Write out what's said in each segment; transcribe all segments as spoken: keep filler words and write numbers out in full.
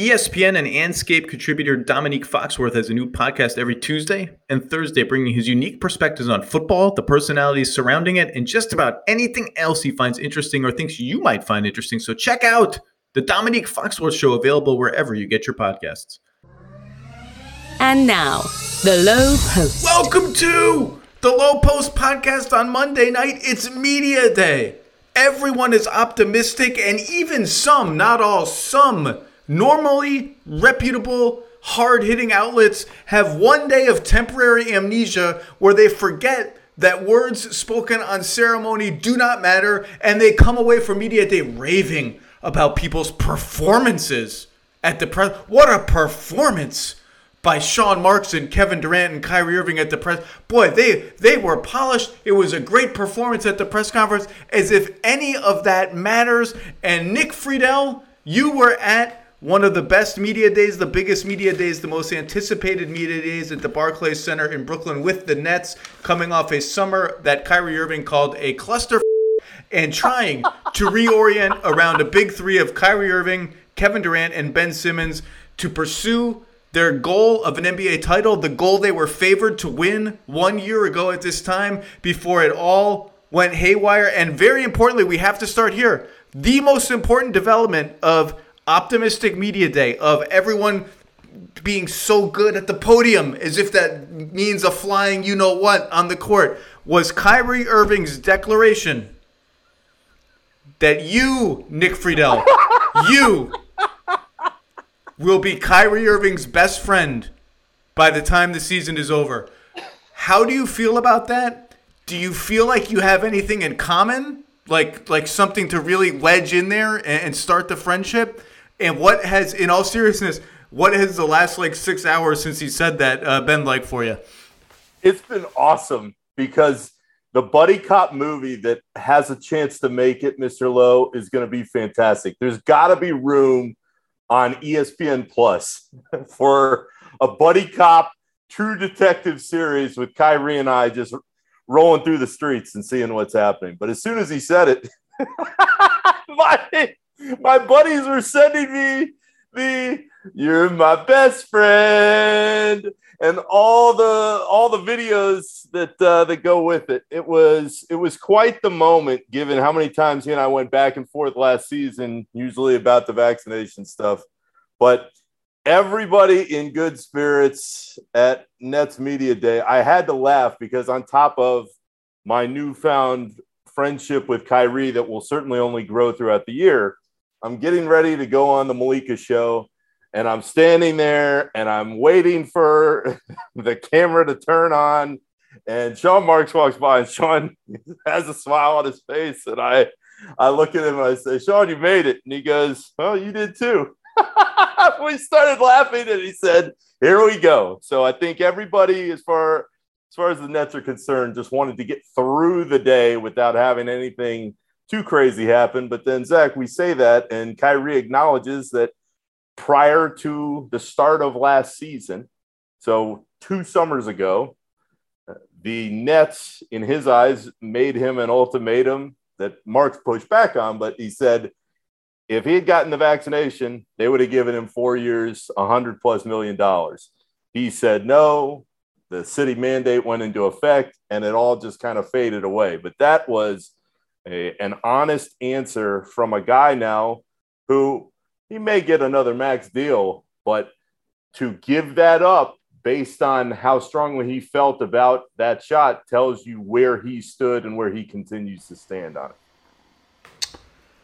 E S P N and Anscape contributor Dominique Foxworth has a new podcast every Tuesday and Thursday, bringing his unique perspectives on football, the personalities surrounding it, and just about anything else he finds interesting or thinks you might find interesting. So check out The Dominique Foxworth Show, available wherever you get your podcasts. And now, The Low Post. Welcome to The Low Post podcast on Monday night. It's media day. Everyone is optimistic, and even some, not all, some normally reputable, hard-hitting outlets have one day of temporary amnesia where they forget that words spoken on ceremony do not matter, and they come away from media day raving about people's performances at the press. What a performance by Sean Marks and Kevin Durant and Kyrie Irving at the press. Boy, they, they were polished. It was a great performance at the press conference, as if any of that matters. And Nick Friedell, you were at one of the best media days, the biggest media days, the most anticipated media days at the Barclays Center in Brooklyn with the Nets, coming off a summer that Kyrie Irving called a cluster and trying to reorient around a big three of Kyrie Irving, Kevin Durant, and Ben Simmons to pursue their goal of an N B A title, the goal they were favored to win one year ago at this time before it all went haywire. And very importantly, we have to start here. The most important development of optimistic media day, of everyone being so good at the podium as if that means a flying you-know-what on the court, was Kyrie Irving's declaration that you, Nick Friedell, you will be Kyrie Irving's best friend by the time the season is over. How do you feel about that? Do you feel like you have anything in common? Like, like something to really wedge in there and, and start the friendship? And what has, in all seriousness, what has the last like six hours since he said that uh, been like for you? It's been awesome, because the buddy cop movie that has a chance to make it, Mister Lowe, is going to be fantastic. There's got to be room on E S P N Plus for a buddy cop true detective series with Kyrie and I just rolling through the streets and seeing what's happening. But as soon as he said it, my, my buddies were sending me the "you're my best friend" and all the all the videos that uh, that go with it. It was it was quite the moment, given how many times he and I went back and forth last season, usually about the vaccination stuff. But everybody in good spirits at Nets Media Day. I had to laugh because on top of my newfound friendship with Kyrie that will certainly only grow throughout the year, I'm getting ready to go on the Malika show, and I'm standing there and I'm waiting for the camera to turn on, and Sean Marks walks by, and Sean has a smile on his face, and I, I look at him and I say, "Sean, you made it." And he goes, "Well, you did too." We started laughing, and he said, "Here we go." So I think everybody, as far as far as the Nets are concerned, just wanted to get through the day without having anything too crazy happen. But then, Zach, we say that, and Kyrie acknowledges that prior to the start of last season, so two summers ago, the Nets, in his eyes, made him an ultimatum that Marks pushed back on, but he said, if he had gotten the vaccination, they would have given him four years, one hundred plus million dollars. He said no. The city mandate went into effect, and it all just kind of faded away. But that was a, an honest answer from a guy now who he may get another max deal, but to give that up based on how strongly he felt about that shot tells you where he stood and where he continues to stand on it.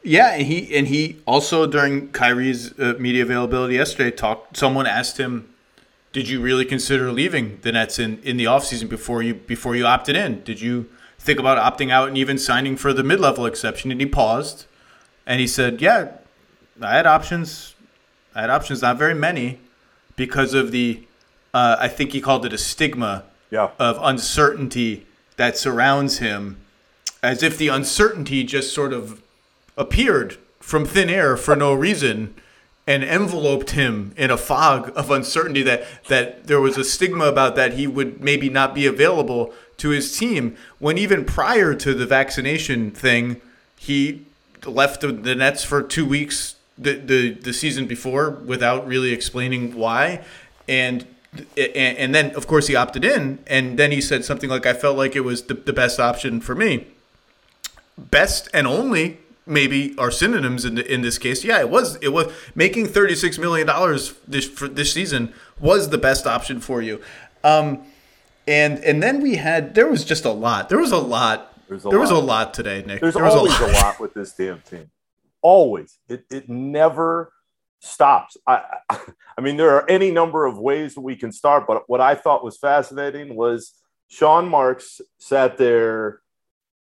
Yeah, and he and he also, during Kyrie's uh, media availability yesterday talk, someone asked him, "Did you really consider leaving the Nets in, in the offseason before you before you opted in? Did you think about opting out and even signing for the mid-level exception?" And he paused, and he said, "Yeah, I had options. I had options, not very many, because of the uh, I think he called it a stigma yeah. of uncertainty that surrounds him, as if the uncertainty just sort of appeared from thin air for no reason and enveloped him in a fog of uncertainty, that that there was a stigma about that he would maybe not be available to his team," when even prior to the vaccination thing, he left the Nets for two weeks the the, the season before without really explaining why, and and then of course he opted in, and then he said something like, "I felt like it was the, the best option for me." Best and only maybe are synonyms in the, in this case. Yeah, it was it was making thirty-six million dollars this for this season was the best option for you. Um, and and then we had there was just a lot. There was a lot. There lot. was a lot today, Nick. There's there was always a lot. a lot with this damn team. Always. It it never stops. I, I I mean, there are any number of ways that we can start, but what I thought was fascinating was Sean Marks sat there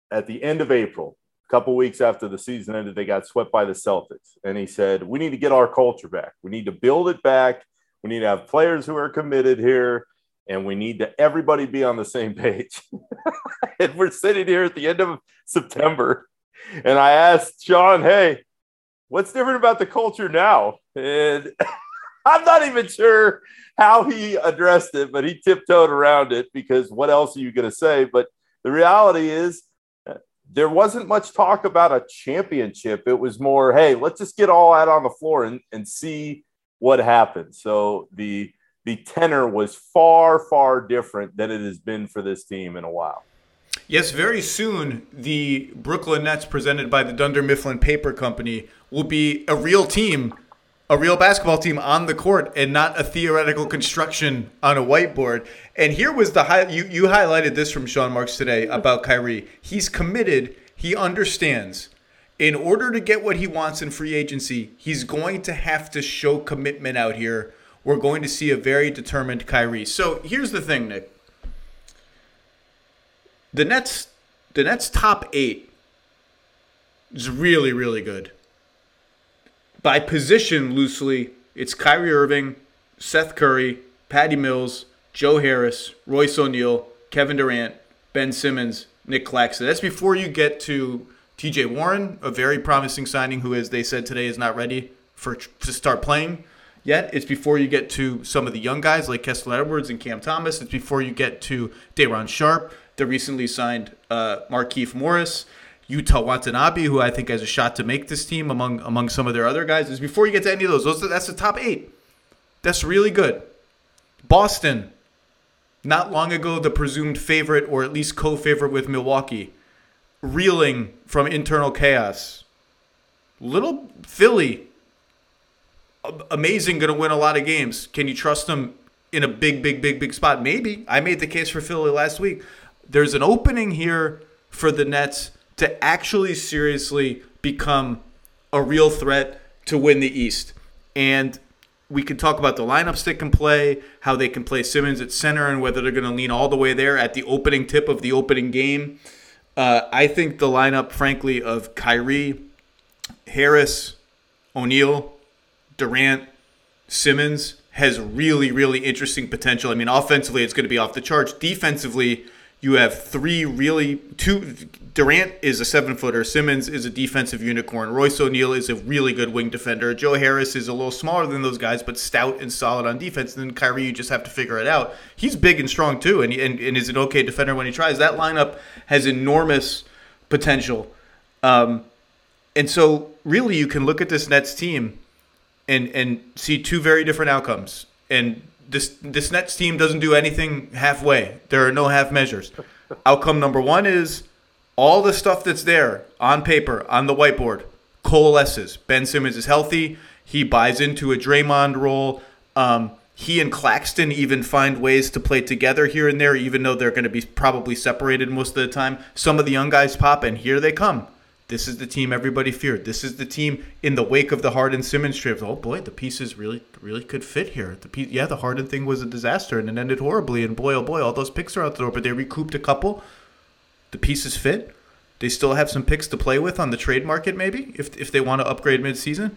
at the end of April, a couple weeks after the season ended, they got swept by the Celtics. And he said, we need to get our culture back. We need to build it back. We need to have players who are committed here. And we need to everybody be on the same page. And we're sitting here at the end of September. And I asked Sean, hey, what's different about the culture now? And I'm not even sure how he addressed it, but he tiptoed around it because what else are you going to say? But the reality is there wasn't much talk about a championship. It was more, hey, let's just get all out on the floor and, and see what happens. So the the tenor was far, far different than it has been for this team in a while. Yes, very soon the Brooklyn Nets presented by the Dunder Mifflin Paper Company will be a real team, a real basketball team on the court and not a theoretical construction on a whiteboard. And here was the high, you, you highlighted this from Sean Marks today about Kyrie. He's committed. He understands. In order to get what he wants in free agency, he's going to have to show commitment out here. We're going to see a very determined Kyrie. So here's the thing, Nick. The Nets, the Nets top eight is really, really good. By position, loosely, it's Kyrie Irving, Seth Curry, Patty Mills, Joe Harris, Royce O'Neale, Kevin Durant, Ben Simmons, Nick Claxton. That's before you get to T J Warren, a very promising signing who, as they said today, is not ready for to start playing. Yet it's before you get to some of the young guys like Kessler Edwards and Cam Thomas. It's before you get to Daron Sharp, the recently signed uh, Markieff Morris, Yuta Watanabe, who I think has a shot to make this team among among some of their other guys. It's before you get to any of those. those that's the top eight. That's really good. Boston, not long ago the presumed favorite or at least co-favorite with Milwaukee, reeling from internal chaos. Little Philly. Amazing, going to win a lot of games. Can you trust them in a big, big, big, big spot? Maybe. I made the case for Philly last week. There's an opening here for the Nets to actually seriously become a real threat to win the East. And we can talk about the lineups they can play, how they can play Simmons at center, and whether they're going to lean all the way there at the opening tip of the opening game. Uh, I think the lineup, frankly, of Kyrie, Harris, O'Neal, Durant, Simmons has really, really interesting potential. I mean, offensively, it's going to be off the charts. Defensively, you have three really – two. Durant is a seven-footer. Simmons is a defensive unicorn. Royce O'Neale is a really good wing defender. Joe Harris is a little smaller than those guys, but stout and solid on defense. And then Kyrie, you just have to figure it out. He's big and strong too, and, and, and is an okay defender when he tries. That lineup has enormous potential. Um, and so really you can look at this Nets team – And and see two very different outcomes. And this this Nets team doesn't do anything halfway. There are no half measures. Outcome number one is all the stuff that's there on paper, on the whiteboard, coalesces. Ben Simmons is healthy. He buys into a Draymond role. Um, he and Claxton even find ways to play together here and there, even though they're going to be probably separated most of the time. Some of the young guys pop, and here they come. This is the team everybody feared. This is the team in the wake of the Harden-Simmons trip. Oh, boy, the pieces really really could fit here. The piece, yeah, the Harden thing was a disaster, and it ended horribly. And boy, oh, boy, all those picks are out the door. But they recouped a couple. The pieces fit. They still have some picks to play with on the trade market maybe if if they want to upgrade midseason.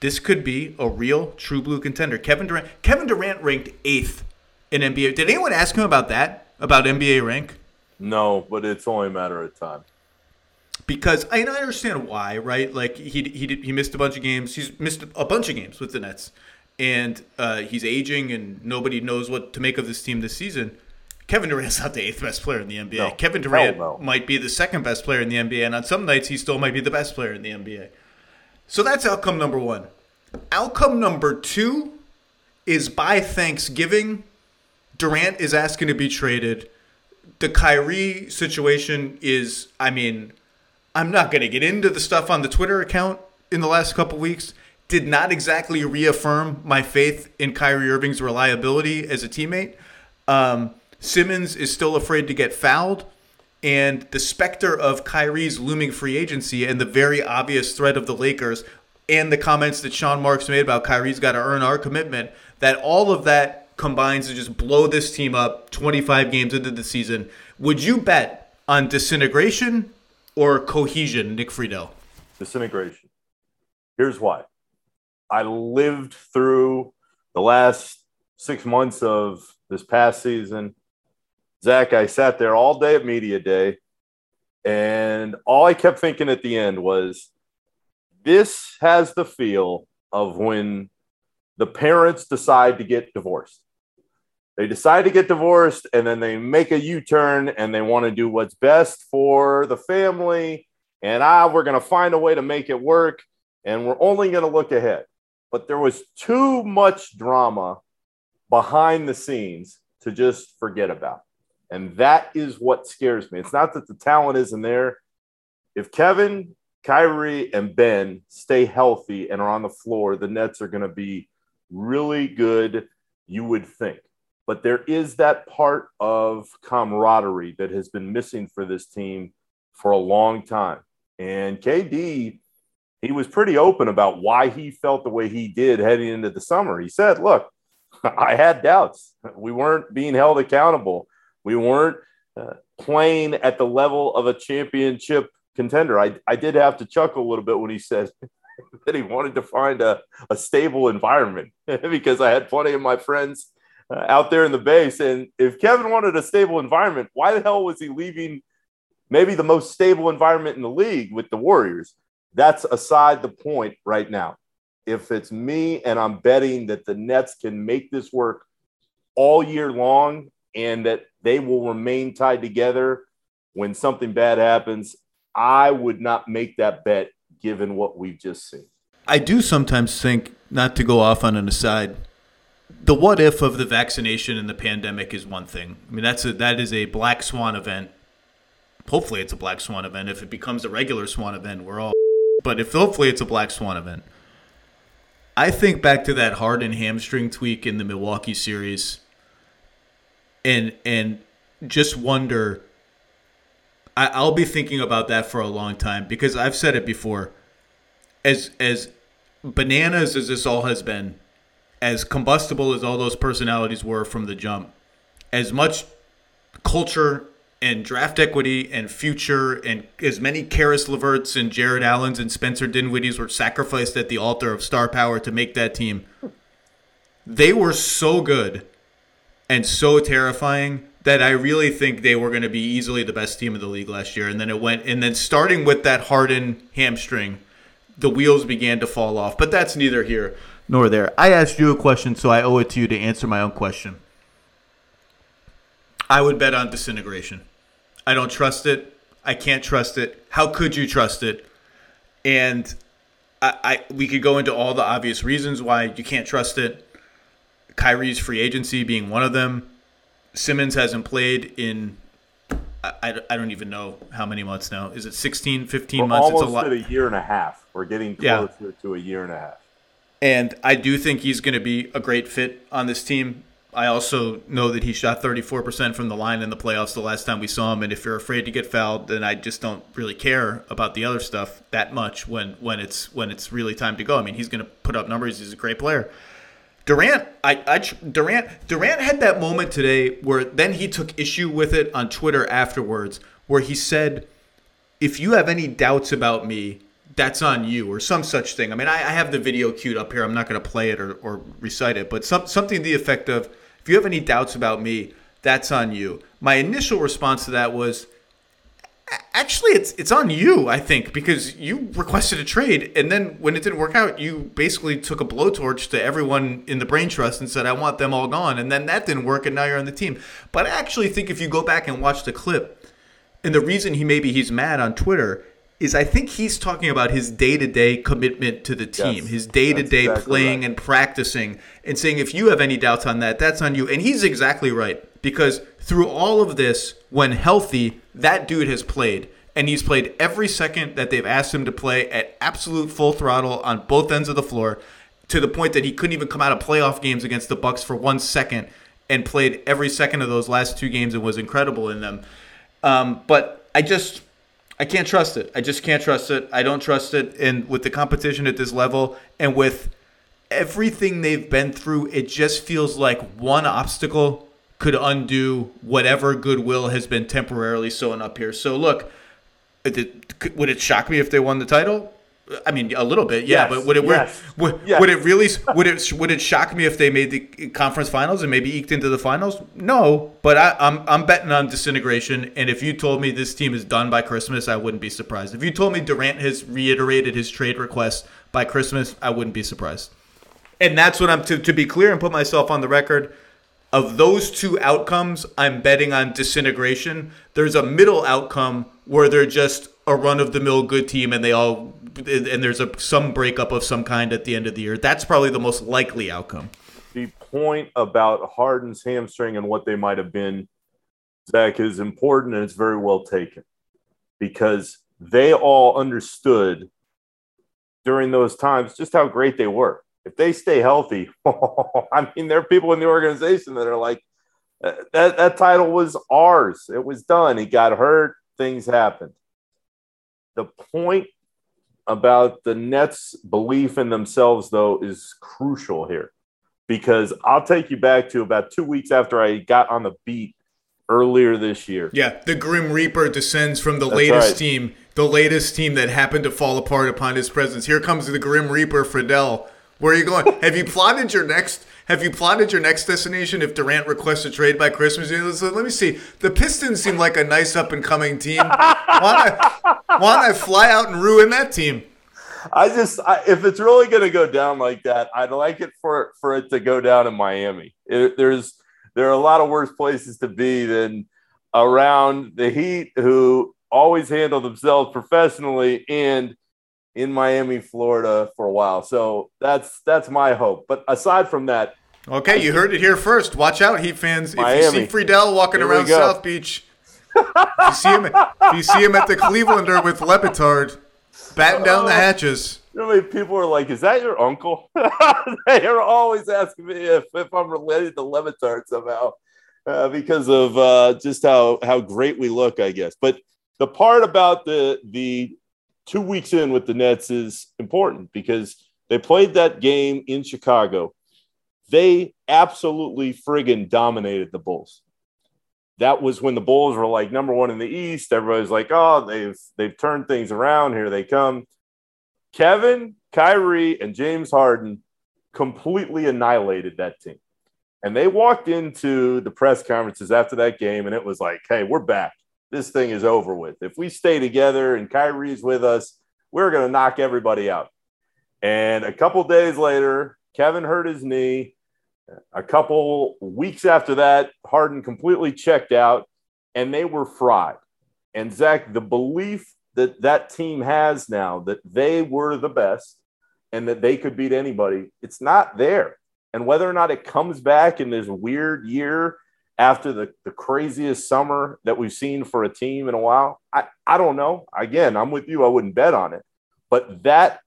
This could be a real true blue contender. Kevin Durant Kevin Durant ranked eighth in N B A. Did anyone ask him about that, about N B A rank? No, but it's only a matter of time. Because I understand why, right? Like he he did, he missed a bunch of games. He's missed a bunch of games with the Nets, and uh, he's aging, and nobody knows what to make of this team this season. Kevin Durant's not the eighth best player in the N B A. No, Kevin Durant no. might be the second best player in the N B A, and on some nights he still might be the best player in the N B A. So that's outcome number one. Outcome number two is by Thanksgiving, Durant is asking to be traded. The Kyrie situation is, I mean, I'm not going to get into the stuff on the Twitter account in the last couple weeks. Did not exactly reaffirm my faith in Kyrie Irving's reliability as a teammate. Um, Simmons is still afraid to get fouled. And the specter of Kyrie's looming free agency and the very obvious threat of the Lakers and the comments that Sean Marks made about Kyrie's got to earn our commitment, that all of that combines to just blow this team up twenty-five games into the season. Would you bet on disintegration or cohesion, Nick Friedell? Disintegration. Here's why. I lived through the last six months of this past season. Zach, I sat there all day at media day, and all I kept thinking at the end was, this has the feel of when the parents decide to get divorced. They decide to get divorced, and then they make a U-turn, and they want to do what's best for the family, and ah, we're going to find a way to make it work, and we're only going to look ahead. But there was too much drama behind the scenes to just forget about. And that is what scares me. It's not that the talent isn't there. If Kevin, Kyrie, and Ben stay healthy and are on the floor, the Nets are going to be really good, you would think. But there is that part of camaraderie that has been missing for this team for a long time. And K D, he was pretty open about why he felt the way he did heading into the summer. He said, look, I had doubts. We weren't being held accountable. We weren't uh, playing at the level of a championship contender. I, I did have to chuckle a little bit when he said that he wanted to find a, a stable environment because I had plenty of my friends uh, out there in the Bay saying, if Kevin wanted a stable environment, why the hell was he leaving maybe the most stable environment in the league with the Warriors? That's aside the point right now. If it's me and I'm betting that the Nets can make this work all year long and that they will remain tied together when something bad happens, I would not make that bet given what we've just seen. I do sometimes think, not to go off on an aside, the what if of the vaccination and the pandemic is one thing. I mean, that's a, that is a black swan event. Hopefully it's a black swan event. If it becomes a regular swan event, we're all... But if hopefully it's a black swan event. I think back to that Harden hamstring tweak in the Milwaukee series and and just wonder... I, I'll be thinking about that for a long time because I've said it before. As as bananas as this all has been, as combustible as all those personalities were from the jump, as much culture and draft equity and future and as many Karis LeVerts and Jared Allens and Spencer Dinwiddie's were sacrificed at the altar of star power to make that team. They were so good and so terrifying that I really think they were going to be easily the best team in the league last year. And then it went, and then starting with that Harden hamstring, the wheels began to fall off. But that's neither here nor there. I asked you a question, so I owe it to you to answer my own question. I would bet on disintegration. I don't trust it. I can't trust it. How could you trust it? And I, I we could go into all the obvious reasons why you can't trust it. Kyrie's free agency being one of them. Simmons hasn't played in, I, I don't even know how many months now. Is it sixteen, fifteen We're months? Almost it's a lot. At a year and a half. We're getting closer yeah. to a year and a half. And I do think he's going to be a great fit on this team. I also know that he shot thirty-four percent from the line in the playoffs the last time we saw him. And if you're afraid to get fouled, then I just don't really care about the other stuff that much when, when it's when it's really time to go. I mean, he's going to put up numbers. He's a great player. Durant, I, I Durant, Durant had that moment today where then he took issue with it on Twitter afterwards where he said, if you have any doubts about me, that's on you, or some such thing. I mean, I, I have the video queued up here. I'm not going to play it or, or recite it, but some, something to the effect of, if you have any doubts about me, that's on you. My initial response to that was, actually, it's it's on you, I think, because you requested a trade, and then when it didn't work out, you basically took a blowtorch to everyone in the brain trust and said, I want them all gone, and then that didn't work, and now you're on the team. But I actually think if you go back and watch the clip, and the reason he maybe he's mad on Twitter is I think he's talking about his day-to-day commitment to the team, yes, his day-to-day exactly playing right. and practicing, and saying if you have any doubts on that, that's on you. And he's exactly right, because through all of this, when healthy, that dude has played. And he's played every second that they've asked him to play at absolute full throttle on both ends of the floor, to the point that he couldn't even come out of playoff games against the Bucks for one second and played every second of those last two games and was incredible in them. Um, but I just... I can't trust it. I just can't trust it. I don't trust it. And with the competition at this level and with everything they've been through, it just feels like one obstacle could undo whatever goodwill has been temporarily sewn up here. So, look, it, would it shock me if they won the title? I mean, a little bit, yeah. Yes, but would it yes, would, yes. would it really would it would it shock me if they made the conference finals and maybe eked into the finals? No, but I, I'm I'm betting on disintegration. And if you told me this team is done by Christmas, I wouldn't be surprised. If you told me Durant has reiterated his trade request by Christmas, I wouldn't be surprised. And that's what I'm to to be clear and put myself on the record. Of those two outcomes, I'm betting on disintegration. There's a middle outcome where they're just a run-of-the-mill good team, and they all and there's a some breakup of some kind at the end of the year. That's probably the most likely outcome. The point about Harden's hamstring and what they might have been, Zach, is important, and it's very well taken, because they all understood during those times just how great they were. If they stay healthy, I mean, there are people in the organization that are like, that, that title was ours. It was done. He got hurt. Things happened. The point about the Nets' belief in themselves, though, is crucial here, because I'll take you back to about two weeks after I got on the beat earlier this year. Yeah, the Grim Reaper descends from the That's latest right. team, the latest team that happened to fall apart upon his presence. Here comes the Grim Reaper, Friedell. Where are you going? Have you plotted your next? Have you plotted your next destination? If Durant requests a trade by Christmas, you know, so let me see. The Pistons seem like a nice up-and-coming team. Why don't I, why don't I fly out and ruin that team? I just, I, if it's really going to go down like that, I'd like it for for it to go down in Miami. It, there's there are a lot of worse places to be than around the Heat, who always handle themselves professionally, and in Miami, Florida for a while. So that's that's my hope. But aside from that. Okay, I you think, heard it here first. Watch out, Heat fans. Miami. If you see Friedell walking here around South Beach, if you, see him, if you see him at the Clevelander with Lepetard, batting down the hatches. You know, people are like, is that your uncle? They are always asking me if, if I'm related to Lepetard somehow uh, because of uh, just how, how great we look, I guess. But the part about the the – two weeks in with the Nets is important, because they played that game in Chicago. They absolutely friggin' dominated the Bulls. That was when the Bulls were like number one in the East. Everybody's like, oh, they've they've turned things around. Here they come. Kevin, Kyrie, and James Harden completely annihilated that team. And they walked into the press conferences after that game, and it was like, hey, we're back. This thing is over with. If we stay together and Kyrie's with us, we're going to knock everybody out. And a couple days later, Kevin hurt his knee. A couple weeks after that, Harden completely checked out, and they were fried. And, Zach, the belief that that team has now, that they were the best and that they could beat anybody, it's not there. And whether or not it comes back in this weird year after the, the craziest summer that we've seen for a team in a while, I, I don't know. Again, I'm with you. I wouldn't bet on it. But that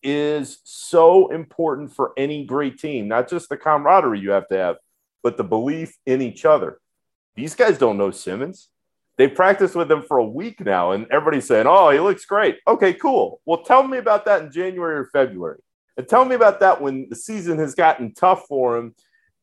is so important for any great team, not just the camaraderie you have to have, but the belief in each other. These guys don't know Simmons. They practiced with him for a week now, and everybody's saying, oh, he looks great. Okay, cool. Well, tell me about that in January or February. And tell me about that when the season has gotten tough for him,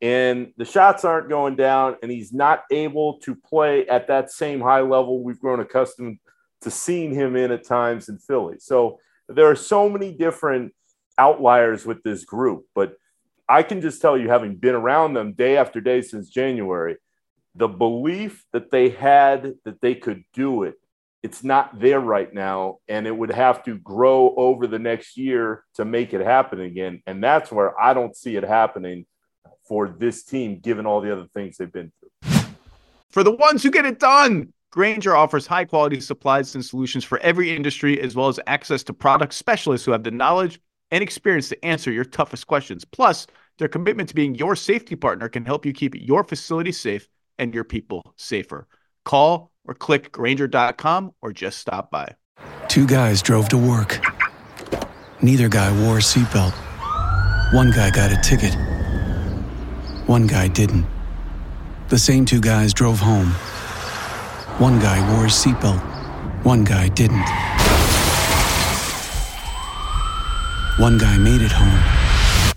and the shots aren't going down, and he's not able to play at that same high level we've grown accustomed to seeing him in at times in Philly. So there are so many different outliers with this group, but I can just tell you, having been around them day after day since January, the belief that they had that they could do it, it's not there right now, and it would have to grow over the next year to make it happen again. And that's where I don't see it happening for this team, given all the other things they've been through. For the ones who get it done, Grainger offers high-quality supplies and solutions for every industry, as well as access to product specialists who have the knowledge and experience to answer your toughest questions. Plus, their commitment to being your safety partner can help you keep your facility safe and your people safer. Call or click Grainger dot com or just stop by. Two guys drove to work. Neither guy wore a seatbelt. One guy got a ticket. One guy didn't. The same two guys drove home. One guy wore his seatbelt. One guy didn't. One guy made it home.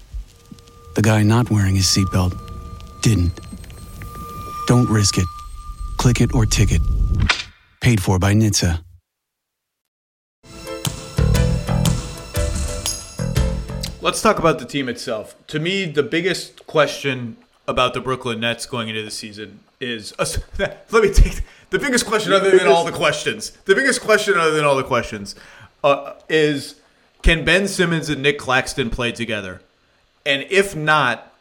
The guy not wearing his seatbelt didn't. Don't risk it. Click it or ticket. Paid for by N H T S A. Let's talk about the team itself. To me, the biggest question about the Brooklyn Nets going into the season is... Uh, let me take... The biggest question other than all the questions. The biggest question other than all the questions uh, is, can Ben Simmons and Nick Claxton play together? And if not,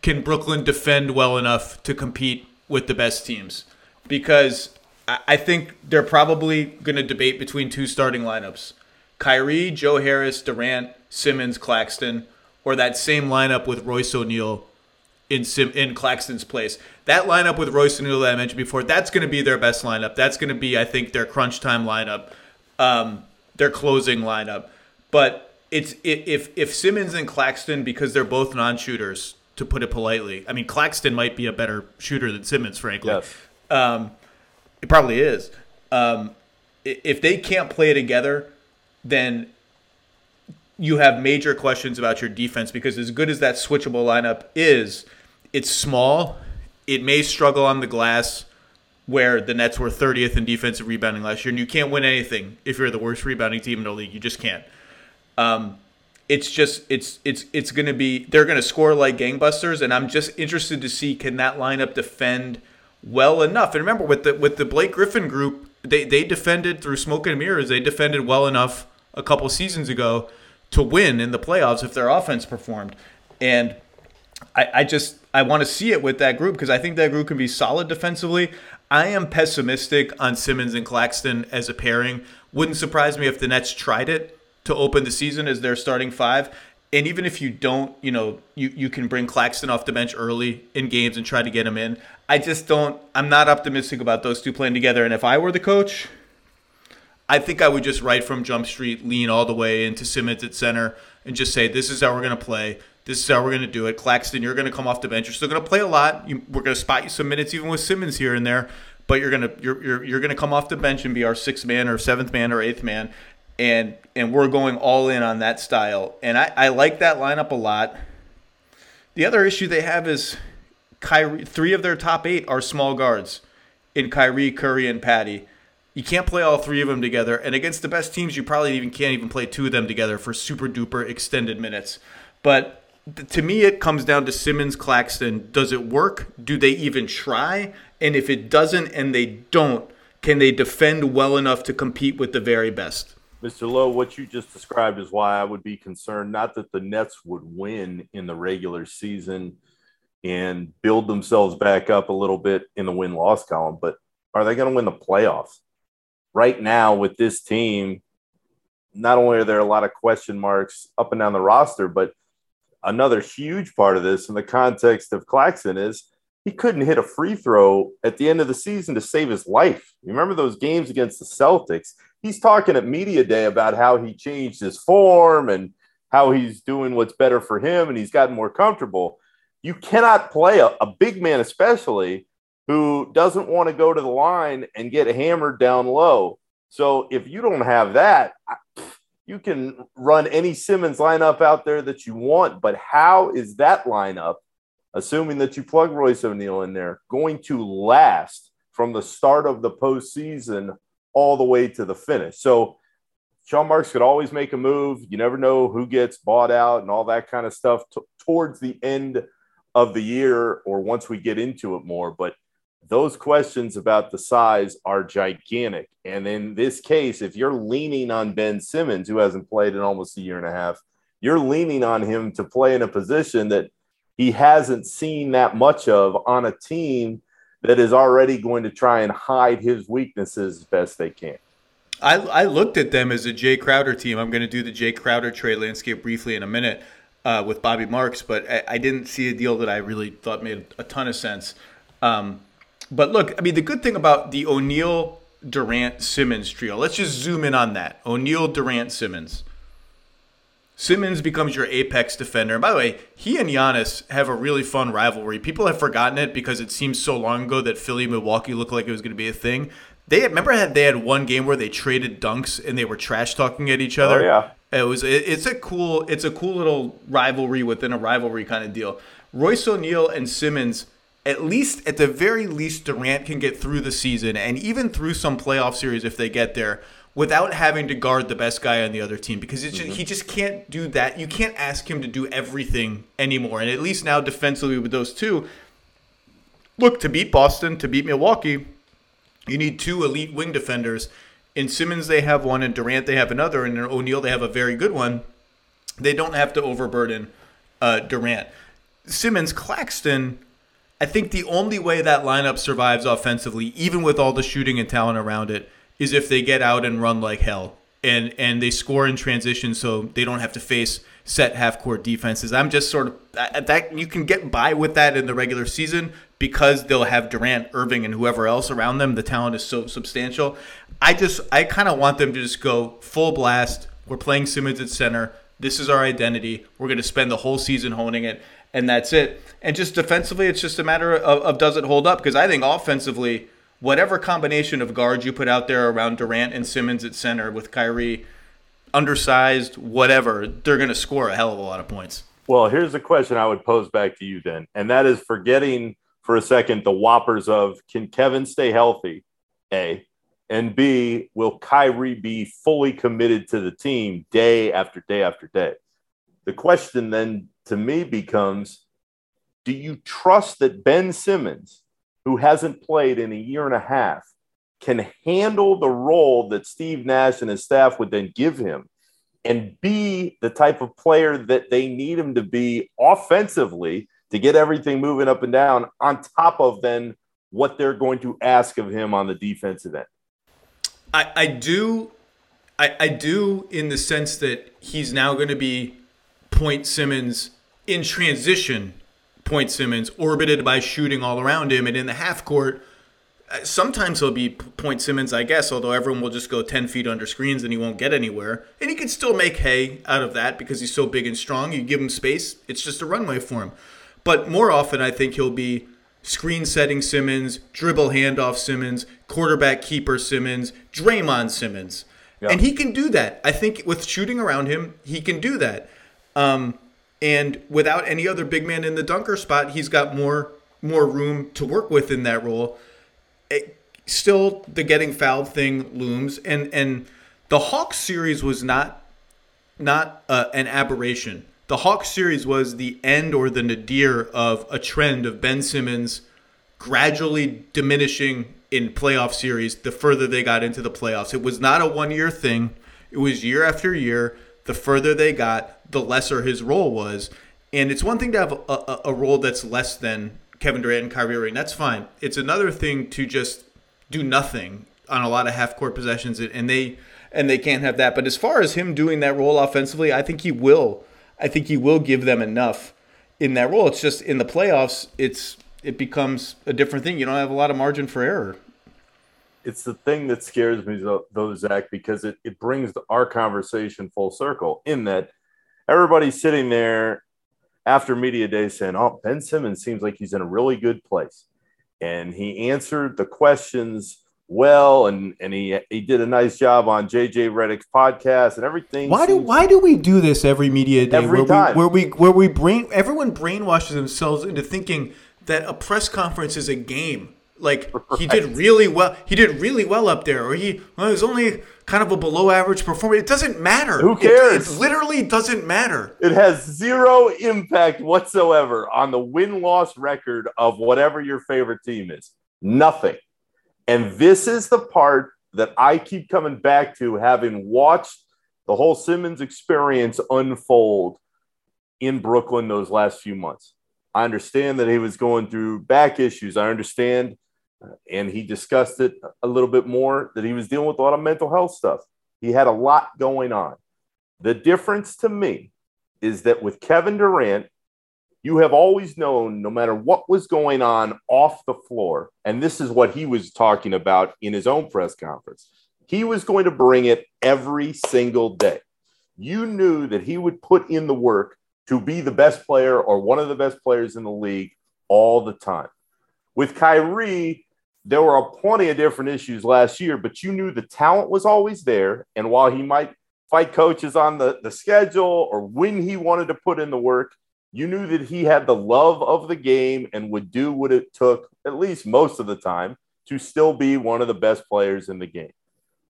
can Brooklyn defend well enough to compete with the best teams? Because I, I think they're probably going to debate between two starting lineups. Kyrie, Joe Harris, Durant, Simmons, Claxton, or that same lineup with Royce O'Neale in Sim in Claxton's place. That lineup with Royce O'Neale that I mentioned before, that's going to be their best lineup. That's going to be, I think, their crunch time lineup, um, their closing lineup. But it's if if Simmons and Claxton, because they're both non-shooters, to put it politely. I mean, Claxton might be a better shooter than Simmons, frankly. Yes. Um, it probably is. Um, if they can't play together, then you have major questions about your defense, because as good as that switchable lineup is, it's small. It may struggle on the glass, where the Nets were thirtieth in defensive rebounding last year, and you can't win anything if you're the worst rebounding team in the league. You just can't. Um, it's just it's it's it's going to be they're going to score like gangbusters, and I'm just interested to see, can that lineup defend well enough? And remember, with the with the Blake Griffin group, they they defended through smoke and mirrors. They defended well enough a couple seasons ago to win in the playoffs if their offense performed. And I, I just I want to see it with that group, because I think that group can be solid defensively. I am pessimistic on Simmons and Claxton as a pairing. Wouldn't surprise me if the Nets tried it to open the season as their starting five. And even if you don't, you know, you, you can bring Claxton off the bench early in games and try to get him in. I just don't I'm not optimistic about those two playing together. And if I were the coach, I think I would just, right from Jump Street, lean all the way into Simmons at center and just say, this is how we're going to play. This is how we're going to do it. Claxton, you're going to come off the bench. You're still going to play a lot. You, we're going to spot you some minutes, even with Simmons here and there. But you're going to you're you're, you're going to come off the bench and be our sixth man or seventh man or eighth man. And and we're going all in on that style. And I, I like that lineup a lot. The other issue they have is Kyrie. Three of their top eight are small guards in Kyrie, Curry, and Patty. You can't play all three of them together, and against the best teams, you probably even can't even play two of them together for super-duper extended minutes. But th- to me, it comes down to Simmons, Claxton. Does it work? Do they even try? And if it doesn't and they don't, can they defend well enough to compete with the very best? Mister Lowe, what you just described is why I would be concerned, not that the Nets would win in the regular season and build themselves back up a little bit in the win-loss column, but are they going to win the playoffs? Right now with this team, not only are there a lot of question marks up and down the roster, but another huge part of this in the context of Claxton is he couldn't hit a free throw at the end of the season to save his life. You remember those games against the Celtics? He's talking at media day about how he changed his form and how he's doing what's better for him, and he's gotten more comfortable. You cannot play a, a big man especially who doesn't want to go to the line and get hammered down low. So if you don't have that, you can run any Simmons lineup out there that you want. But how is that lineup, assuming that you plug Royce O'Neale in there, going to last from the start of the postseason all the way to the finish? So Sean Marks could always make a move. You never know who gets bought out and all that kind of stuff t- towards the end of the year or once we get into it more. But those questions about the size are gigantic. And in this case, if you're leaning on Ben Simmons, who hasn't played in almost a year and a half, you're leaning on him to play in a position that he hasn't seen that much of on a team that is already going to try and hide his weaknesses as best they can. I, I looked at them as a Jae Crowder team. I'm going to do the Jae Crowder trade landscape briefly in a minute uh, with Bobby Marks, but I, I didn't see a deal that I really thought made a ton of sense. Um, but look, I mean, the good thing about the O'Neal, Durant, Simmons trio, let's just zoom in on that. O'Neal, Durant, Simmons. Simmons becomes your apex defender. And by the way, he and Giannis have a really fun rivalry. People have forgotten it because it seems so long ago that Philly and Milwaukee looked like it was going to be a thing. They had, remember had they had one game where they traded dunks and they were trash talking at each other. Oh, yeah. It was it, it's a cool it's a cool little rivalry within a rivalry kind of deal. Royce O'Neale and Simmons, at least at the very least, Durant can get through the season and even through some playoff series if they get there, without having to guard the best guy on the other team, because it's just, mm-hmm. he just can't do that. You can't ask him to do everything anymore. And at least now defensively with those two, look, to beat Boston, to beat Milwaukee, you need two elite wing defenders. In Simmons, they have one, and Durant, they have another, and in O'Neal, they have a very good one. They don't have to overburden uh, Durant. Simmons, Claxton, I think the only way that lineup survives offensively, even with all the shooting and talent around it, is if they get out and run like hell and and they score in transition so they don't have to face set half-court defenses. I'm just sort of – that you can get by with that in the regular season because they'll have Durant, Irving, and whoever else around them. The talent is so substantial. I just – I kind of want them to just go full blast. We're playing Simmons at center. This is our identity. We're going to spend the whole season honing it, and that's it. And just defensively, it's just a matter of, of does it hold up, because I think offensively – whatever combination of guards you put out there around Durant and Simmons at center with Kyrie, undersized, whatever, they're going to score a hell of a lot of points. Well, here's the question I would pose back to you then, and that is forgetting for a second the whoppers of can Kevin stay healthy, A, and B, will Kyrie be fully committed to the team day after day after day? The question then to me becomes, do you trust that Ben Simmons, who hasn't played in a year and a half, can handle the role that Steve Nash and his staff would then give him and be the type of player that they need him to be offensively to get everything moving up and down, on top of then what they're going to ask of him on the defensive end? I, I do. I, I do in the sense that he's now going to be point Simmons in transition, point Simmons, orbited by shooting all around him. And in the half court, sometimes he'll be point Simmons, I guess, although everyone will just go ten feet under screens and he won't get anywhere. And he can still make hay out of that because he's so big and strong. You give him space, it's just a runway for him. But more often, I think he'll be screen setting Simmons, dribble handoff Simmons, quarterback keeper Simmons, Draymond Simmons. Yeah. And he can do that. I think with shooting around him, he can do that. Um, And without any other big man in the dunker spot, he's got more more room to work with in that role. It, still, the getting fouled thing looms. And and the Hawks series was not, not uh, an aberration. The Hawks series was the end or the nadir of a trend of Ben Simmons gradually diminishing in playoff series the further they got into the playoffs. It was not a one-year thing. It was year after year. The further they got, the lesser his role was. And it's one thing to have a, a, a role that's less than Kevin Durant and Kyrie Irving. That's fine. It's another thing to just do nothing on a lot of half-court possessions, and they and they can't have that. But as far as him doing that role offensively, I think he will. I think he will give them enough in that role. It's just in the playoffs, it's it becomes a different thing. You don't have a lot of margin for error. It's the thing that scares me, though, Zach, because it, it brings our conversation full circle in that everybody's sitting there after media day saying, oh, Ben Simmons seems like he's in a really good place. And he answered the questions well, and, and he he did a nice job on J J Redick's podcast and everything. Why do why do we do this every media day? Every where time. We, where, we, where we brain everyone brainwashes themselves into thinking that a press conference is a game. Like, right. he did really well. He did really well up there. Or he well, it was only kind of a below-average performance. It doesn't matter. Who cares? It, it literally doesn't matter. It has zero impact whatsoever on the win-loss record of whatever your favorite team is. Nothing. And this is the part that I keep coming back to, having watched the whole Simmons experience unfold in Brooklyn those last few months. I understand that he was going through back issues. I understand And he discussed it a little bit more, that he was dealing with a lot of mental health stuff. He had a lot going on. The difference to me is that with Kevin Durant, you have always known, no matter what was going on off the floor, and this is what he was talking about in his own press conference, he was going to bring it every single day. You knew that he would put in the work to be the best player or one of the best players in the league all the time. With Kyrie, there were plenty of different issues last year, but you knew the talent was always there. And while he might fight coaches on the, the schedule or when he wanted to put in the work, you knew that he had the love of the game and would do what it took, at least most of the time, to still be one of the best players in the game.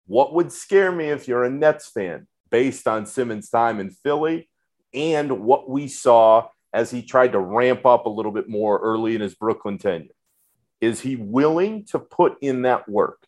What would scare me if you're a Nets fan, based on Simmons' time in Philly and what we saw as he tried to ramp up a little bit more early in his Brooklyn tenure, is he willing to put in that work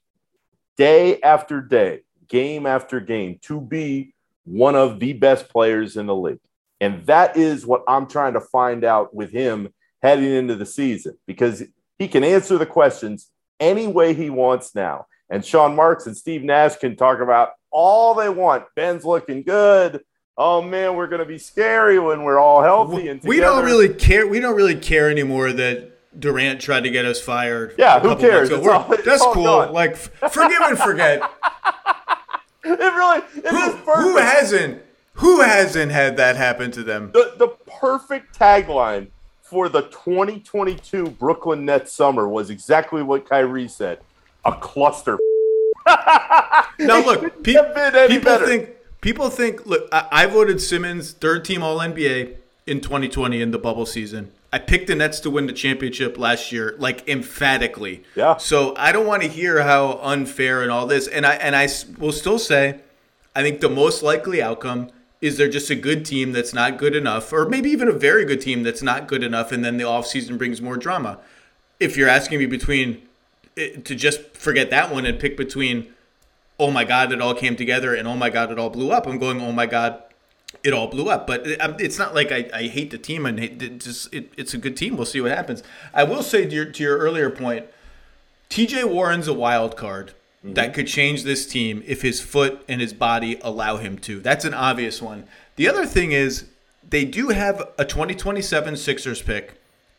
day after day, game after game, to be one of the best players in the league? And that is what I'm trying to find out with him heading into the season, because he can answer the questions any way he wants now. And Sean Marks and Steve Nash can talk about all they want. Ben's looking good. Oh, man, we're going to be scary when we're all healthy and together. We don't really care. We don't really care anymore that Durant tried to get us fired. Yeah, who cares? It's all, it's that's cool. Gone. Like, forgive and forget. It really it who, is perfect. Who hasn't? Who hasn't had that happen to them? The the perfect tagline for the twenty twenty-two Brooklyn Nets summer was exactly what Kyrie said: a cluster. Now look, pe- people better. think people think. Look, I, I voted Simmons third team All N B A in twenty twenty in the bubble season. I picked the Nets to win the championship last year, like emphatically. Yeah. So I don't want to hear how unfair and all this. And I and I will still say, I think the most likely outcome is they're just a good team that's not good enough, or maybe even a very good team that's not good enough, and then the offseason brings more drama. If you're asking me between to just forget that one and pick between, oh my God, it all came together, and oh my God, it all blew up, I'm going, oh my God, it all blew up. But it's not like I, I hate the team. And hate, it just it, it's a good team. We'll see what happens. I will say to your, to your earlier point, T J Warren's a wild card mm-hmm. that could change this team if his foot and his body allow him to. That's an obvious one. The other thing is they do have a twenty twenty-seven Sixers pick,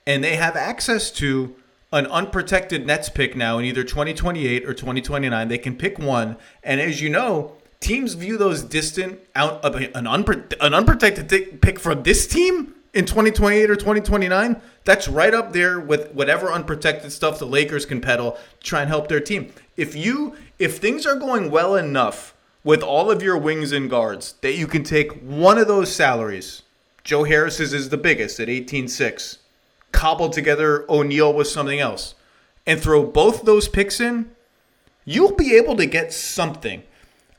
and they have access to an unprotected Nets pick now in either twenty twenty-eight or twenty twenty-nine. They can pick one, and as you know, teams view those distant out of an, unpro- an unprotected pick from this team in twenty twenty-eight or twenty twenty-nine. That's right up there with whatever unprotected stuff the Lakers can peddle to try and help their team. If you if things are going well enough with all of your wings and guards that you can take one of those salaries, Joe Harris's is the biggest at eighteen six, cobble together O'Neale with something else, and throw both those picks in, you'll be able to get something.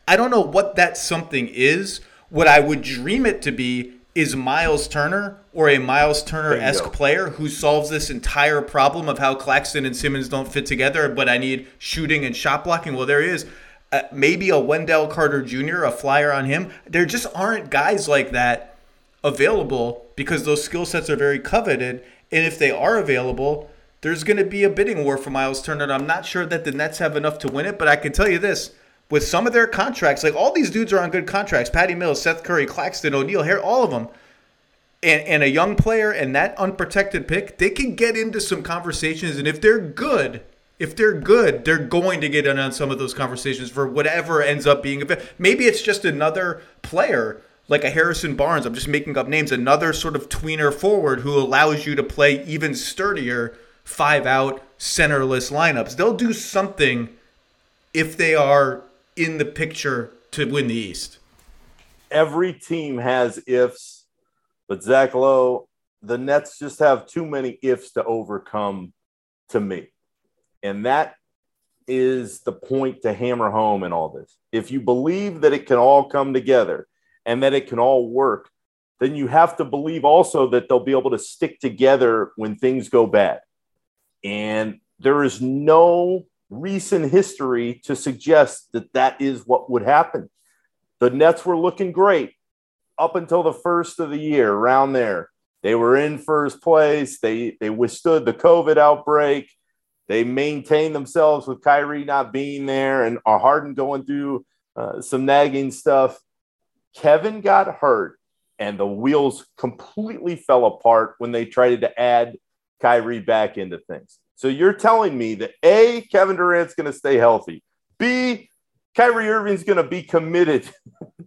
I don't know what that something is. What I would dream it to be is Miles Turner, or a Miles Turner-esque player who solves this entire problem of how Claxton and Simmons don't fit together, but I need shooting and shot blocking. Well, there is uh, maybe a Wendell Carter Junior, a flyer on him. There just aren't guys like that available because those skill sets are very coveted, and if they are available, there's going to be a bidding war for Miles Turner, and I'm not sure that the Nets have enough to win it, but I can tell you this. With some of their contracts, like all these dudes are on good contracts, Patty Mills, Seth Curry, Claxton, O'Neale, Hare, all of them, and, and a young player and that unprotected pick, they can get into some conversations. And if they're good, if they're good, they're going to get in on some of those conversations for whatever ends up being. Maybe it's just another player like a Harrison Barnes. I'm just making up names. Another sort of tweener forward who allows you to play even sturdier five-out centerless lineups. They'll do something if they are in the picture to win the East. Every team has ifs, but Zach Lowe, the Nets just have too many ifs to overcome to me. And that is the point to hammer home in all this. If you believe that it can all come together and that it can all work, then you have to believe also that they'll be able to stick together when things go bad. And there is no recent history to suggest that that is what would happen. The Nets were looking great up until the first of the year, around there. They were in first place. They, they withstood the COVID outbreak. They maintained themselves with Kyrie not being there and Harden going through uh, some nagging stuff. Kevin got hurt, and the wheels completely fell apart when they tried to add Kyrie back into things. So you're telling me that, A, Kevin Durant's going to stay healthy. B, Kyrie Irving's going to be committed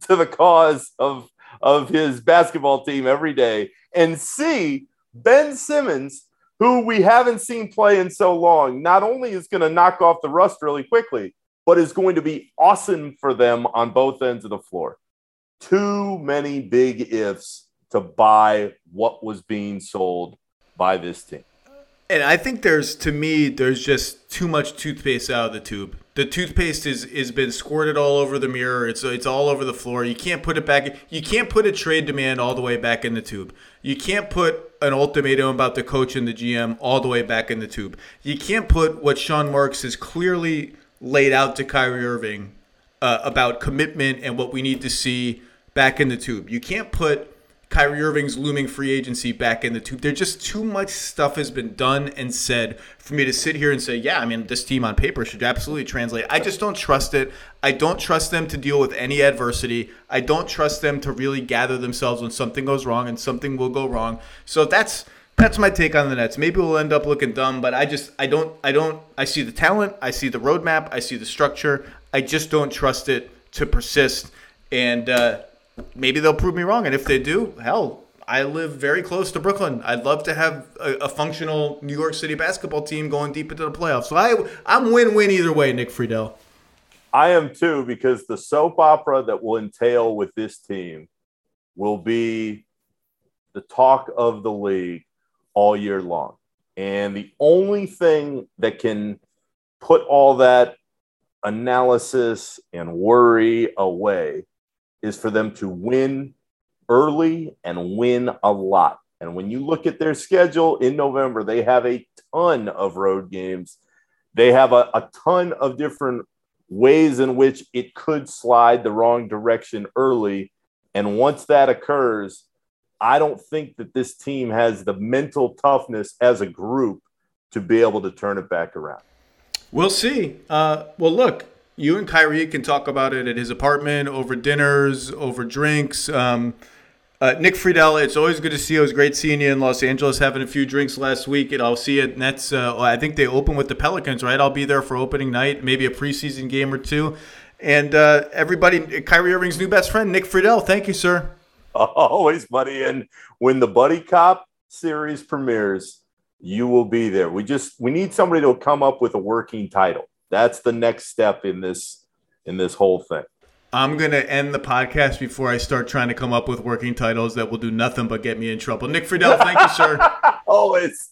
to the cause of, of his basketball team every day. And C, Ben Simmons, who we haven't seen play in so long, not only is going to knock off the rust really quickly, but is going to be awesome for them on both ends of the floor. Too many big ifs to buy what was being sold by this team. And I think there's, to me, there's just too much toothpaste out of the tube. The toothpaste is is been squirted all over the mirror. It's it's all over the floor. You can't put it back. You can't put a trade demand all the way back in the tube. You can't put an ultimatum about the coach and the G M all the way back in the tube. You can't put what Sean Marks has clearly laid out to Kyrie Irving uh, about commitment and what we need to see back in the tube. You can't put Kyrie Irving's looming free agency back in the tube. There's just too much stuff has been done and said for me to sit here and say, yeah, I mean, this team on paper should absolutely translate. I just don't trust it. I don't trust them to deal with any adversity. I don't trust them to really gather themselves when something goes wrong, and something will go wrong. So that's that's my take on the Nets. Maybe we'll end up looking dumb, but I just, I don't, I don't, I see the talent. I see the roadmap. I see the structure. I just don't trust it to persist. And, uh, maybe they'll prove me wrong, and if they do, hell, I live very close to Brooklyn. I'd love to have a, a functional New York City basketball team going deep into the playoffs. So I, I'm win-win either way, Nick Friedell. I am too, because the soap opera that will entail with this team will be the talk of the league all year long. And the only thing that can put all that analysis and worry away is for them to win early and win a lot. And when you look at their schedule in November, they have a ton of road games. They have a, a ton of different ways in which it could slide the wrong direction early. And once that occurs, I don't think that this team has the mental toughness as a group to be able to turn it back around. We'll see. Uh, well, look, you and Kyrie can talk about it at his apartment, over dinners, over drinks. Um, uh, Nick Friedell, it's always good to see you. It was great seeing you in Los Angeles, having a few drinks last week. And I'll see you at Nets. Uh, I think they open with the Pelicans, right? I'll be there for opening night, maybe a preseason game or two. And uh, everybody, Kyrie Irving's new best friend, Nick Friedell, thank you, sir. Always, buddy. And when the Buddy Cop series premieres, you will be there. We just we need somebody to come up with a working title. That's the next step in this in this whole thing. I'm going to end the podcast before I start trying to come up with working titles that will do nothing but get me in trouble. Nick Friedell, thank you, sir. Always.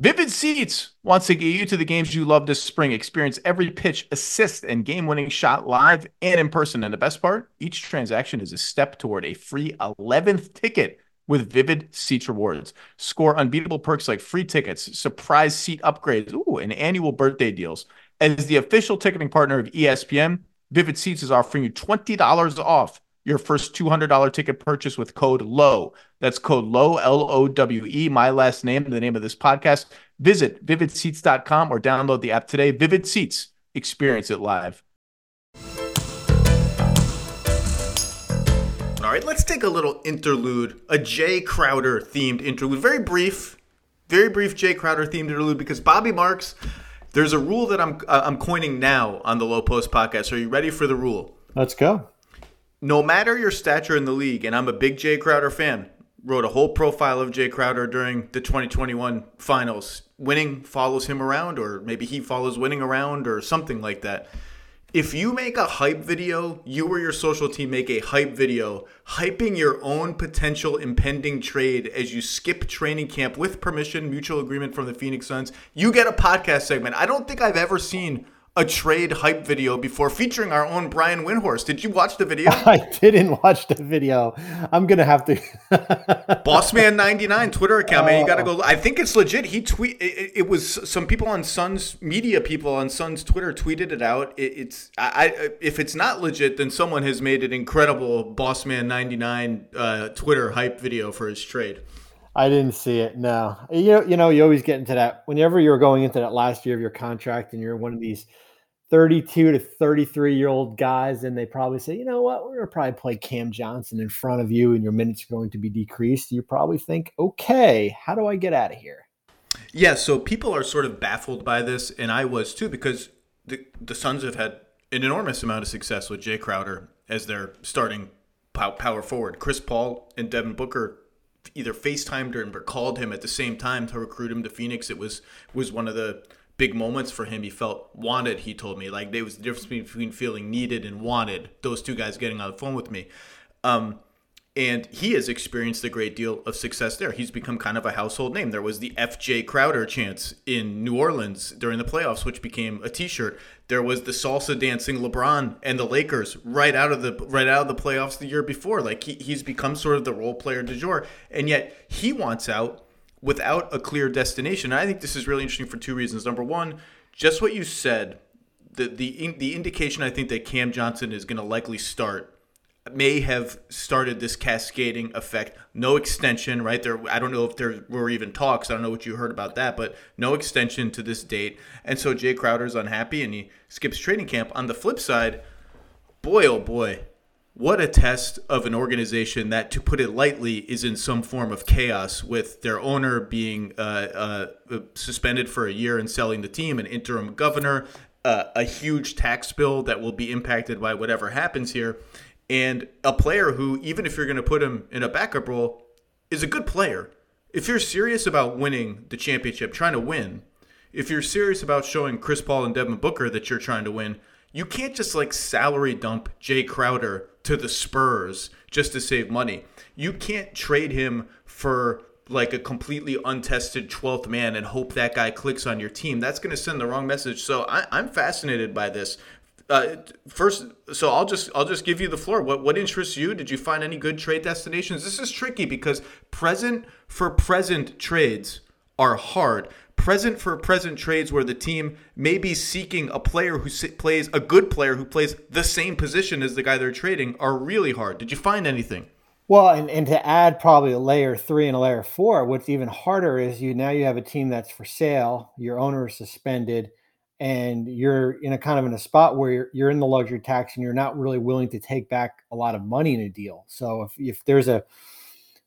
Vivid Seats wants to get you to the games you love this spring. Experience every pitch, assist, and game-winning shot live and in person. And the best part, each transaction is a step toward a free eleventh ticket with Vivid Seats rewards. Score unbeatable perks like free tickets, surprise seat upgrades, ooh, and annual birthday deals. As the official ticketing partner of E S P N, Vivid Seats is offering you twenty dollars off your first two hundred dollars ticket purchase with code LOW. That's code LOW, L O W E, my last name, the name of this podcast. Visit vivid seats dot com or download the app today. Vivid Seats, experience it live. All right, let's take a little interlude, a Jae Crowder-themed interlude. Very brief, very brief Jae Crowder-themed interlude because Bobby Marks, there's a rule that I'm uh, I'm coining now on the Low Post podcast. Are you ready for the rule? Let's go. No matter your stature in the league, and I'm a big Jae Crowder fan, wrote a whole profile of Jae Crowder during the twenty twenty-one finals. Winning follows him around, or maybe he follows winning around, or something like that. If you make a hype video, you or your social team make a hype video, hyping your own potential impending trade as you skip training camp with permission, mutual agreement from the Phoenix Suns, you get a podcast segment. I don't think I've ever seen a trade hype video before featuring our own Brian Windhorst. Did you watch the video? I didn't watch the video. I'm going to have to. Bossman ninety-nine Twitter account, man. You got to go. I think it's legit. He tweet. It, it was some people on Suns media, people on Suns Twitter tweeted it out. It, it's I, I if it's not legit, then someone has made an incredible Bossman ninety-nine uh, Twitter hype video for his trade. I didn't see it. No, you know, you know, you always get into that whenever you're going into that last year of your contract and you're one of these thirty-two to thirty-three year old guys, and they probably say, you know what, we're going to probably play Cam Johnson in front of you and your minutes are going to be decreased. You probably think, okay, how do I get out of here? Yeah. So people are sort of baffled by this. And I was too, because the, the Suns have had an enormous amount of success with Jae Crowder as their starting power forward. Chris Paul and Devin Booker either FaceTimed him or called him at the same time to recruit him to Phoenix. It was, was one of the big moments for him. He felt wanted, he told me. Like, there was the difference between feeling needed and wanted, those two guys getting on the phone with me. Um, and he has experienced a great deal of success there. He's become kind of a household name. There was the F J Crowder chants in New Orleans during the playoffs, which became a T-shirt. There was the salsa dancing LeBron and the Lakers right out of the right out of the playoffs the year before. Like, he, he's become sort of the role player du jour, and yet he wants out without a clear destination. And I think this is really interesting for two reasons. Number one, just what you said, the the the indication I think that Cam Johnson is going to likely start may have started this cascading effect. No extension, right? There, I don't know if there were even talks. I don't know what you heard about that, but no extension to this date. And so Jae Crowder's unhappy and he skips training camp. On the flip side, boy, oh boy, what a test of an organization that, to put it lightly, is in some form of chaos, with their owner being uh, uh, suspended for a year and selling the team, an interim governor, uh, a huge tax bill that will be impacted by whatever happens here, and a player who, even if you're going to put him in a backup role, is a good player. If you're serious about winning the championship, trying to win, if you're serious about showing Chris Paul and Devin Booker that you're trying to win, you can't just like salary dump Jae Crowder to the Spurs just to save money. You can't trade him for like a completely untested twelfth man and hope that guy clicks on your team. That's going to send the wrong message. So I, I'm fascinated by this. Uh, first, so I'll just I'll just give you the floor. What what interests you? Did you find any good trade destinations? This is tricky because present for present trades are hard. Present for present trades where the team may be seeking a player who sit, plays a good player who plays the same position as the guy they're trading are really hard. Did you find anything? Well, and, and to add probably a layer three and a layer four, what's even harder is you now you have a team that's for sale, your owner is suspended, and you're in a kind of in a spot where you're, you're in the luxury tax and you're not really willing to take back a lot of money in a deal. So if, if there's a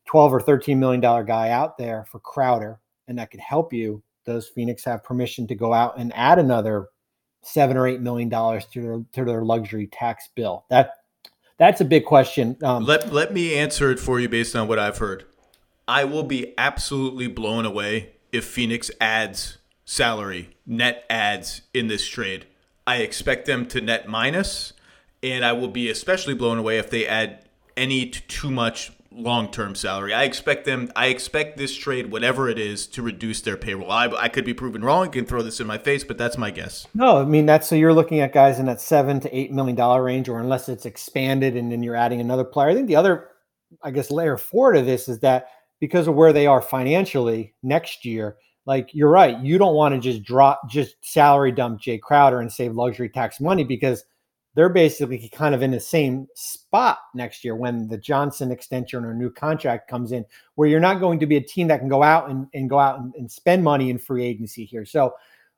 twelve or thirteen million dollars guy out there for Crowder and that could help you, those Phoenix have permission to go out and add another seven or eight million dollars to their to their luxury tax bill. That that's a big question. Um, let let me answer it for you based on what I've heard. I will be absolutely blown away if Phoenix adds salary, net adds in this trade. I expect them to net minus, and I will be especially blown away if they add any t- too much long-term salary. I expect them, I expect this trade, whatever it is, to reduce their payroll. I, I could be proven wrong, you can throw this in my face, but that's my guess. No, I mean, that's, so you're looking at guys in that seven to eight million dollar range, or unless it's expanded and then you're adding another player. I think the other, I guess, layer four to this is that because of where they are financially next year, like you're right, you don't want to just drop, just salary dump Jae Crowder and save luxury tax money, because they're basically kind of in the same spot next year when the Johnson extension or new contract comes in, where you're not going to be a team that can go out and, and go out and, and spend money in free agency here. So,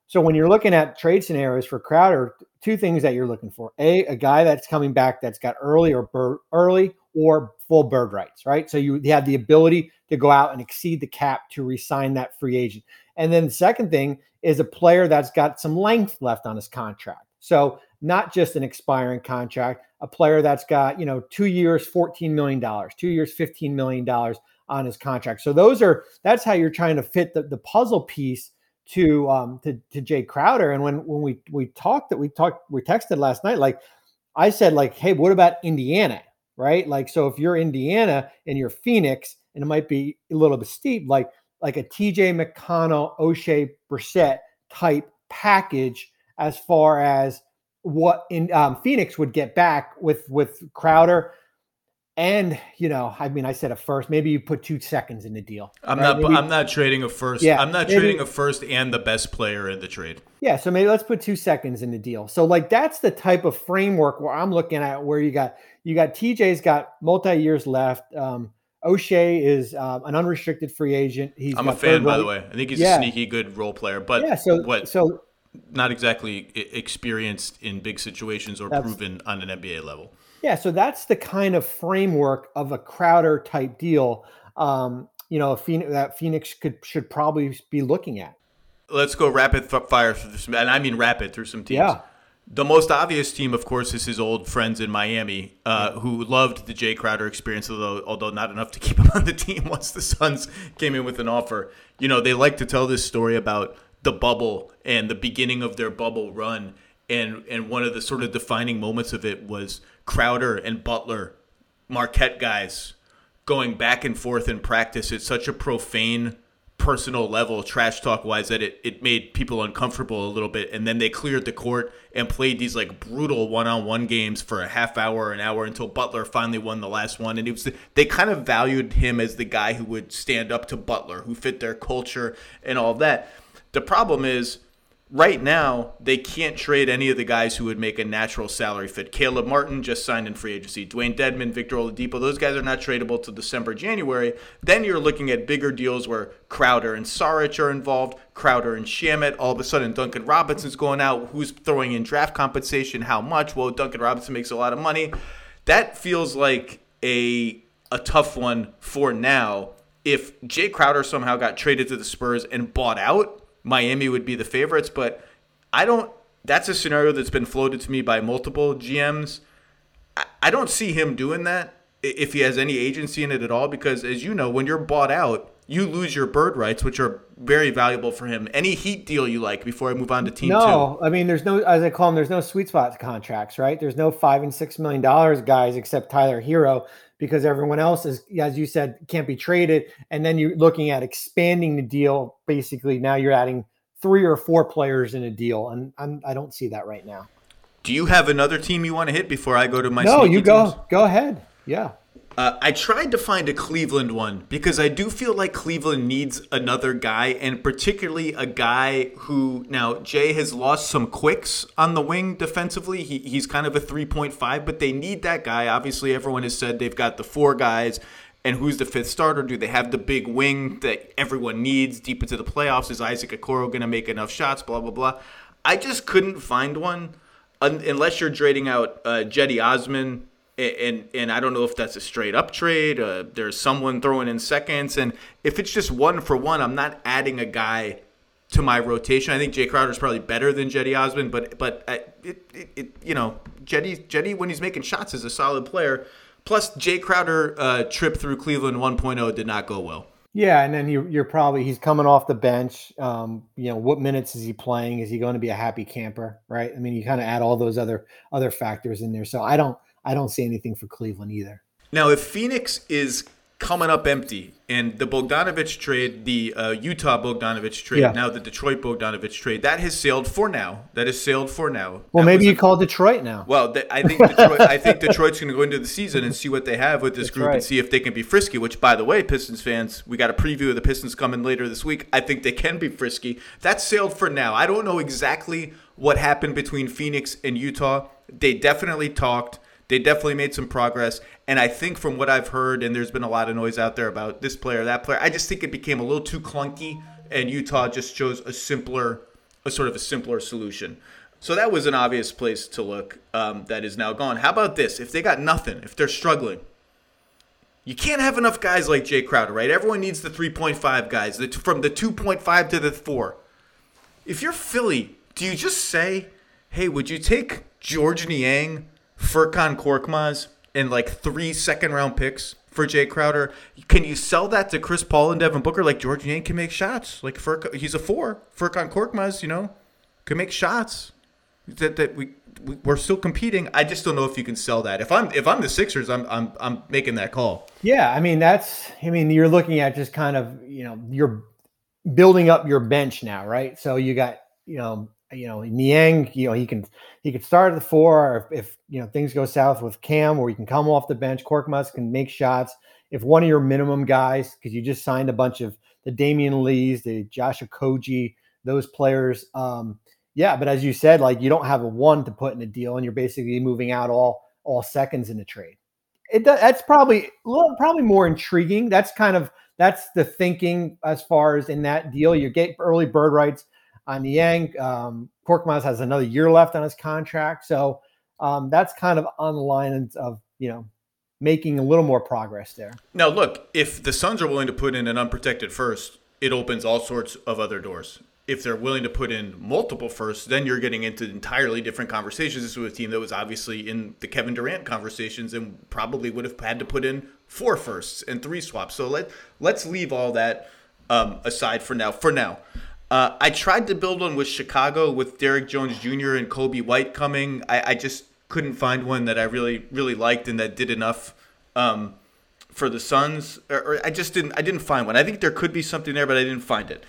so when you're looking at trade scenarios for Crowder, two things that you're looking for: a, a guy that's coming back that's got early or bird, early or full bird rights, right? So you have the ability to go out and exceed the cap to re-sign that free agent. And then the second thing is a player that's got some length left on his contract. So not just an expiring contract, a player that's got, you know, two years, fourteen million dollars, two years, fifteen million dollars on his contract. So those are, that's how you're trying to fit the, the puzzle piece to, um, to, to Jae Crowder. And when, when we, we talked that we talked, we texted last night, like I said, like, hey, what about Indiana? Right? Like, so if you're Indiana and you're Phoenix, and it might be a little bit steep, like, like a T J McConnell, O'Shea Brissett type package, as far as what in um, Phoenix would get back with, with Crowder. And, you know, I mean, I said a first, maybe you put two seconds in the deal. I'm right? not, maybe, I'm not trading a first. Yeah, I'm not maybe, trading a first and the best player in the trade. Yeah. So maybe let's put two seconds in the deal. So like, that's the type of framework where I'm looking at, where you got, you got T J's got multi-years left. Um, O'Shea is uh, an unrestricted free agent. He's I'm a fan, by the way. I think he's yeah. a sneaky good role player, but yeah, so, what, so, not exactly experienced in big situations or proven on an N B A level. Yeah, so that's the kind of framework of a Crowder type deal, um, you know, Phoenix, that Phoenix could should probably be looking at. Let's go rapid fire, through some, and I mean rapid through some teams. Yeah. The most obvious team, of course, is his old friends in Miami, uh, who loved the Jae Crowder experience, although although not enough to keep him on the team once the Suns came in with an offer. You know, they like to tell this story about the bubble and the beginning of their bubble run. And and one of the sort of defining moments of it was Crowder and Butler, Marquette guys, going back and forth in practice at such a profane, personal level, trash talk-wise, that it, it made people uncomfortable a little bit. And then they cleared the court and played these like brutal one-on-one games for a half hour, an hour, until Butler finally won the last one. And it was they kind of valued him as the guy who would stand up to Butler, who fit their culture and all that. The problem is, right now, they can't trade any of the guys who would make a natural salary fit. Caleb Martin just signed in free agency. Dwayne Dedman, Victor Oladipo, those guys are not tradable till December, January. Then you're looking at bigger deals where Crowder and Saric are involved, Crowder and Shamet. All of a sudden, Duncan Robinson's going out. Who's throwing in draft compensation? How much? Well, Duncan Robinson makes a lot of money. That feels like a, a tough one for now. If Jae Crowder somehow got traded to the Spurs and bought out, Miami would be the favorites, but I don't – that's a scenario that's been floated to me by multiple G Ms. I, I don't see him doing that if he has any agency in it at all because, as you know, when you're bought out, you lose your bird rights, which are very valuable for him. Any Heat deal you like before I move on to team no, two? No, I mean, there's no – as I call them, there's no sweet spot contracts, right? There's no five and six million dollars guys except Tyler Hero because everyone else, is, as you said, can't be traded. And then you're looking at expanding the deal. Basically, now you're adding three or four players in a deal, and I'm, I don't see that right now. Do you have another team you want to hit before I go to my No, you go. Teams? Go ahead. Yeah. Uh, I tried to find a Cleveland one because I do feel like Cleveland needs another guy, and particularly a guy who now Jay has lost some quicks on the wing defensively. He he's kind of a three point five, but they need that guy. Obviously, everyone has said they've got the four guys, and who's the fifth starter? Do they have the big wing that everyone needs deep into the playoffs? Is Isaac Okoro going to make enough shots? Blah blah blah. I just couldn't find one, un- unless you're trading out uh, Cedi Osman. And, and and I don't know if that's a straight up trade. Uh, there's someone throwing in seconds, and if it's just one for one, I'm not adding a guy to my rotation. I think Jae Crowder is probably better than Cedi Osman, but but I, it, it, it you know Cedi Cedi when he's making shots is a solid player. Plus Jae Crowder uh, trip through Cleveland one point oh did not go well. Yeah, and then you, you're probably he's coming off the bench. Um, you know what minutes is he playing? Is he going to be a happy camper? Right? I mean, you kind of add all those other other factors in there. So I don't. I don't see anything for Cleveland either. Now, if Phoenix is coming up empty and the Bogdanovich trade, the uh, Utah Bogdanovich trade, yeah. now the Detroit Bogdanovich trade, that has sailed for now. That has sailed for now. Well, that maybe you a, call Detroit now. Well, th- I think Detroit, I think Detroit's going to go into the season and see what they have with this That's group right. and see if they can be frisky, which, by the way, Pistons fans, we got a preview of the Pistons coming later this week. I think they can be frisky. That's sailed for now. I don't know exactly what happened between Phoenix and Utah. They definitely talked. They definitely made some progress, and I think from what I've heard, and there's been a lot of noise out there about this player, that player, I just think it became a little too clunky, and Utah just chose a simpler, a sort of a simpler solution. So that was an obvious place to look um, that is now gone. How about this? If they got nothing, if they're struggling, you can't have enough guys like Jae Crowder, right? Everyone needs the three point five guys, the, from the two point five to the four. If you're Philly, do you just say, hey, would you take George Niang, Furkan Korkmaz, and like three second-round picks for Jae Crowder? Can you sell that to Chris Paul and Devin Booker? Like, George Niang can make shots. Like, Furkan, he's a four. Furkan Korkmaz, you know, can make shots. That that we we're still competing. I just don't know if you can sell that. If I'm if I'm the Sixers, I'm I'm I'm making that call. Yeah, I mean that's. I mean you're looking at just kind of you know you're building up your bench now, right? So you got you know you know Niang, you know he can he can start at the four. If, if you know things go south with Cam, or you can come off the bench. Korkmaz can make shots. If one of your minimum guys, because you just signed a bunch of the Damian Lees, the Josh Okogie, those players. Um, Yeah, but as you said, like you don't have a one to put in a deal, and you're basically moving out all all seconds in the trade. It does, that's probably probably more intriguing. That's kind of that's the thinking as far as in that deal. You get early bird rights on Niang. Um, Korkmaz has another year left on his contract, so um, that's kind of on the line of you know making a little more progress there. Now, look, if the Suns are willing to put in an unprotected first, it opens all sorts of other doors. If they're willing to put in multiple firsts, then you're getting into entirely different conversations. This was a team that was obviously in the Kevin Durant conversations and probably would have had to put in four firsts and three swaps. So let, let's leave all that um, aside for now. For now, uh, I tried to build one with Chicago with Derek Jones Junior and Kobe White coming. I, I just couldn't find one that I really, really liked and that did enough um, for the Suns. Or, or I just didn't, I didn't find one. I think there could be something there, but I didn't find it.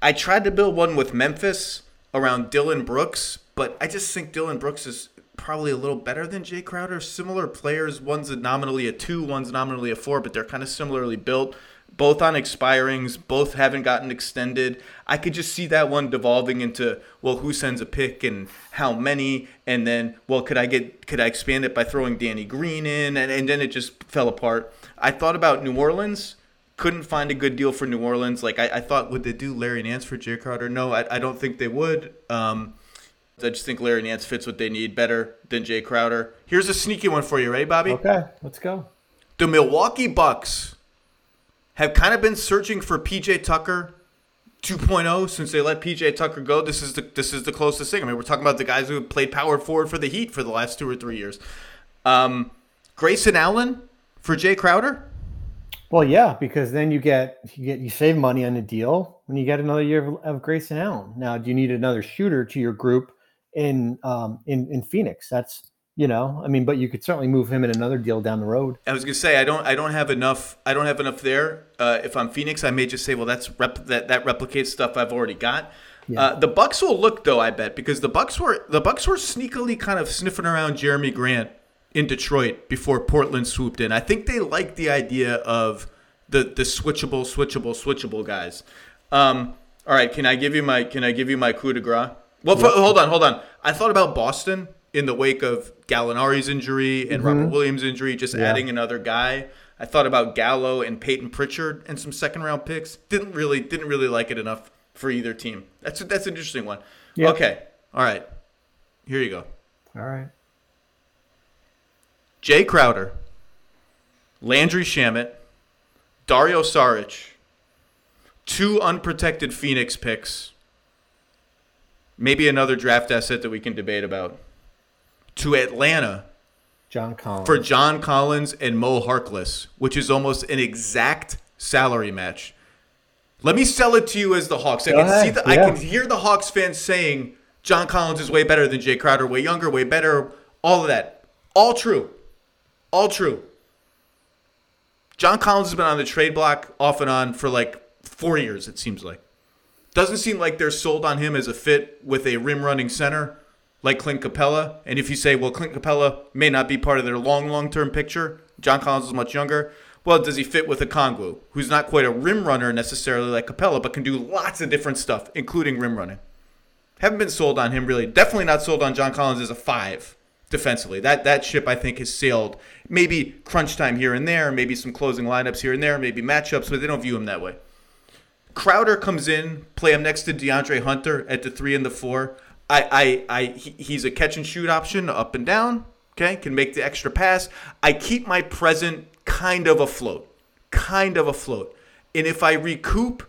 I tried to build one with Memphis around Dillon Brooks, but I just think Dillon Brooks is probably a little better than Jae Crowder. Similar players, one's nominally a two, one's nominally a four, but they're kind of similarly built, both on expirings, both haven't gotten extended. I could just see that one devolving into, well, who sends a pick and how many, and then, well, could I get could I expand it by throwing Danny Green in, and, and then it just fell apart. I thought about New Orleans. Couldn't find a good deal for New Orleans. Like, I, I thought, would they do Larry Nance for Jae Crowder? No, I, I don't think they would. Um, I just think Larry Nance fits what they need better than Jae Crowder. Here's a sneaky one for you, right, Bobby? Okay, let's go. The Milwaukee Bucks have kind of been searching for P J Tucker two point oh since they let P J Tucker go. This is the this is the closest thing. I mean, we're talking about the guys who have played power forward for the Heat for the last two or three years. Um, Grayson Allen for Jae Crowder? Well, yeah, because then you get you get you save money on the deal, and you get another year of, of Grayson Allen. Now, do you need another shooter to your group in um in, in Phoenix? That's you know, I mean, but you could certainly move him in another deal down the road. I was gonna say I don't I don't have enough I don't have enough there. Uh, if I'm Phoenix, I may just say, well, that's rep that that replicates stuff I've already got. Yeah. Uh, the Bucks will look though, I bet, because the Bucks were the Bucks were sneakily kind of sniffing around Jeremy Grant in Detroit before Portland swooped in. I think they like the idea of the the switchable, switchable, switchable guys. Um, all right, can I give you my can I give you my coup de grace? Well, yeah. for, hold on, hold on. I thought about Boston in the wake of Gallinari's injury and mm-hmm. Robert Williams' injury, just yeah. adding another guy. I thought about Gallo and Peyton Pritchard and some second round picks. Didn't really didn't really like it enough for either team. That's a, that's an interesting one. Yeah. Okay, all right, here you go. All right. Jae Crowder, Landry Shamet, Dario Saric, two unprotected Phoenix picks, maybe another draft asset that we can debate about, to Atlanta John Collins. for John Collins and Mo Harkless, which is almost an exact salary match. Let me sell it to you as the Hawks. I can yeah, see the, yeah. I can hear the Hawks fans saying John Collins is way better than Jae Crowder, way younger, way better, all of that. All true. All true. John Collins has been on the trade block off and on for like four years, it seems like. Doesn't seem like they're sold on him as a fit with a rim-running center like Clint Capella. And if you say, well, Clint Capella may not be part of their long, long-term picture. John Collins is much younger. Well, does he fit with a Okongwu, who's not quite a rim runner necessarily like Capella, but can do lots of different stuff, including rim running? Haven't been sold on him, really. Definitely not sold on John Collins as a five. Defensively, that that ship I think has sailed. Maybe crunch time here and there, maybe some closing lineups here and there, maybe matchups, but they don't view him that way. Crowder comes in, play him next to DeAndre Hunter at the three and the four. I I I he, he's a catch and shoot option, up and down. Okay, can make the extra pass. I keep my present kind of afloat, kind of afloat, and if I recoup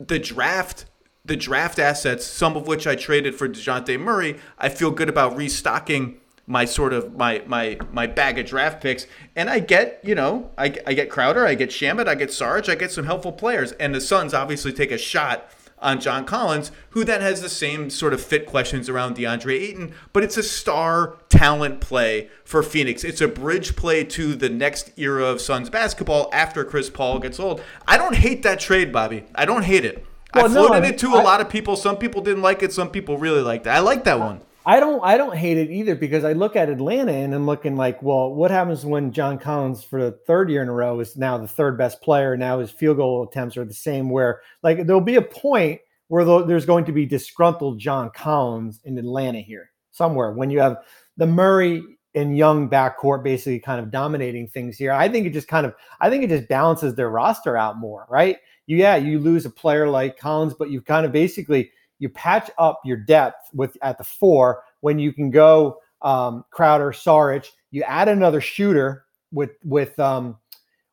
the draft the draft assets, some of which I traded for DeJounte Murray, I feel good about restocking my sort of my my my bag of draft picks. And I get, you know, I, I get Crowder, I get Shamet, I get Sarge, I get some helpful players. And the Suns obviously take a shot on John Collins, who then has the same sort of fit questions around DeAndre Ayton. But it's a star talent play for Phoenix. It's a bridge play to the next era of Suns basketball after Chris Paul gets old. I don't hate that trade, Bobby. I don't hate it. Well, I floated no, I mean, it to I, a lot of people. Some people didn't like it. Some people really liked it. I like that one. I don't I don't hate it either, because I look at Atlanta and I'm looking like, well, what happens when John Collins for the third year in a row is now the third best player? Now his field goal attempts are the same, where like there'll be a point where there's going to be disgruntled John Collins in Atlanta here somewhere when you have the Murray and Young backcourt basically kind of dominating things here. I think it just kind of I think it just balances their roster out more, right? You, yeah, you lose a player like Collins, but you've kind of basically – you patch up your depth with at the four when you can go um, Crowder, Saric. You add another shooter with with um,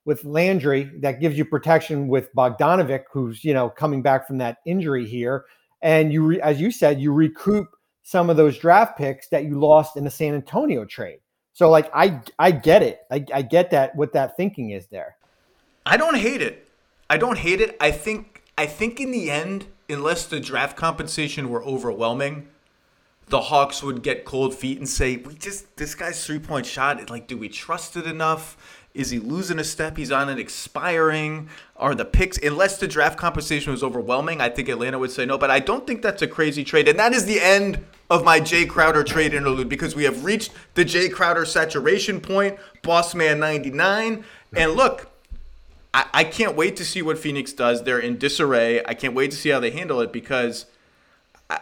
with Landry that gives you protection with Bogdanovic, who's you know coming back from that injury here. And you, re, as you said, you recoup some of those draft picks that you lost in the San Antonio trade. So like I I get it, I, I get that what that thinking is there. I don't hate it. I don't hate it. I think I think in the end, unless the draft compensation were overwhelming, the Hawks would get cold feet and say, "We just this guy's three-point shot. Like, do we trust it enough? Is he losing a step? He's on it expiring. Are the picks?" Unless the draft compensation was overwhelming, I think Atlanta would say no. But I don't think that's a crazy trade, and that is the end of my Jae Crowder trade interlude, because we have reached the Jae Crowder saturation point, Boss Man ninety-nine, and look. I can't wait to see what Phoenix does. They're in disarray. I can't wait to see how they handle it, because I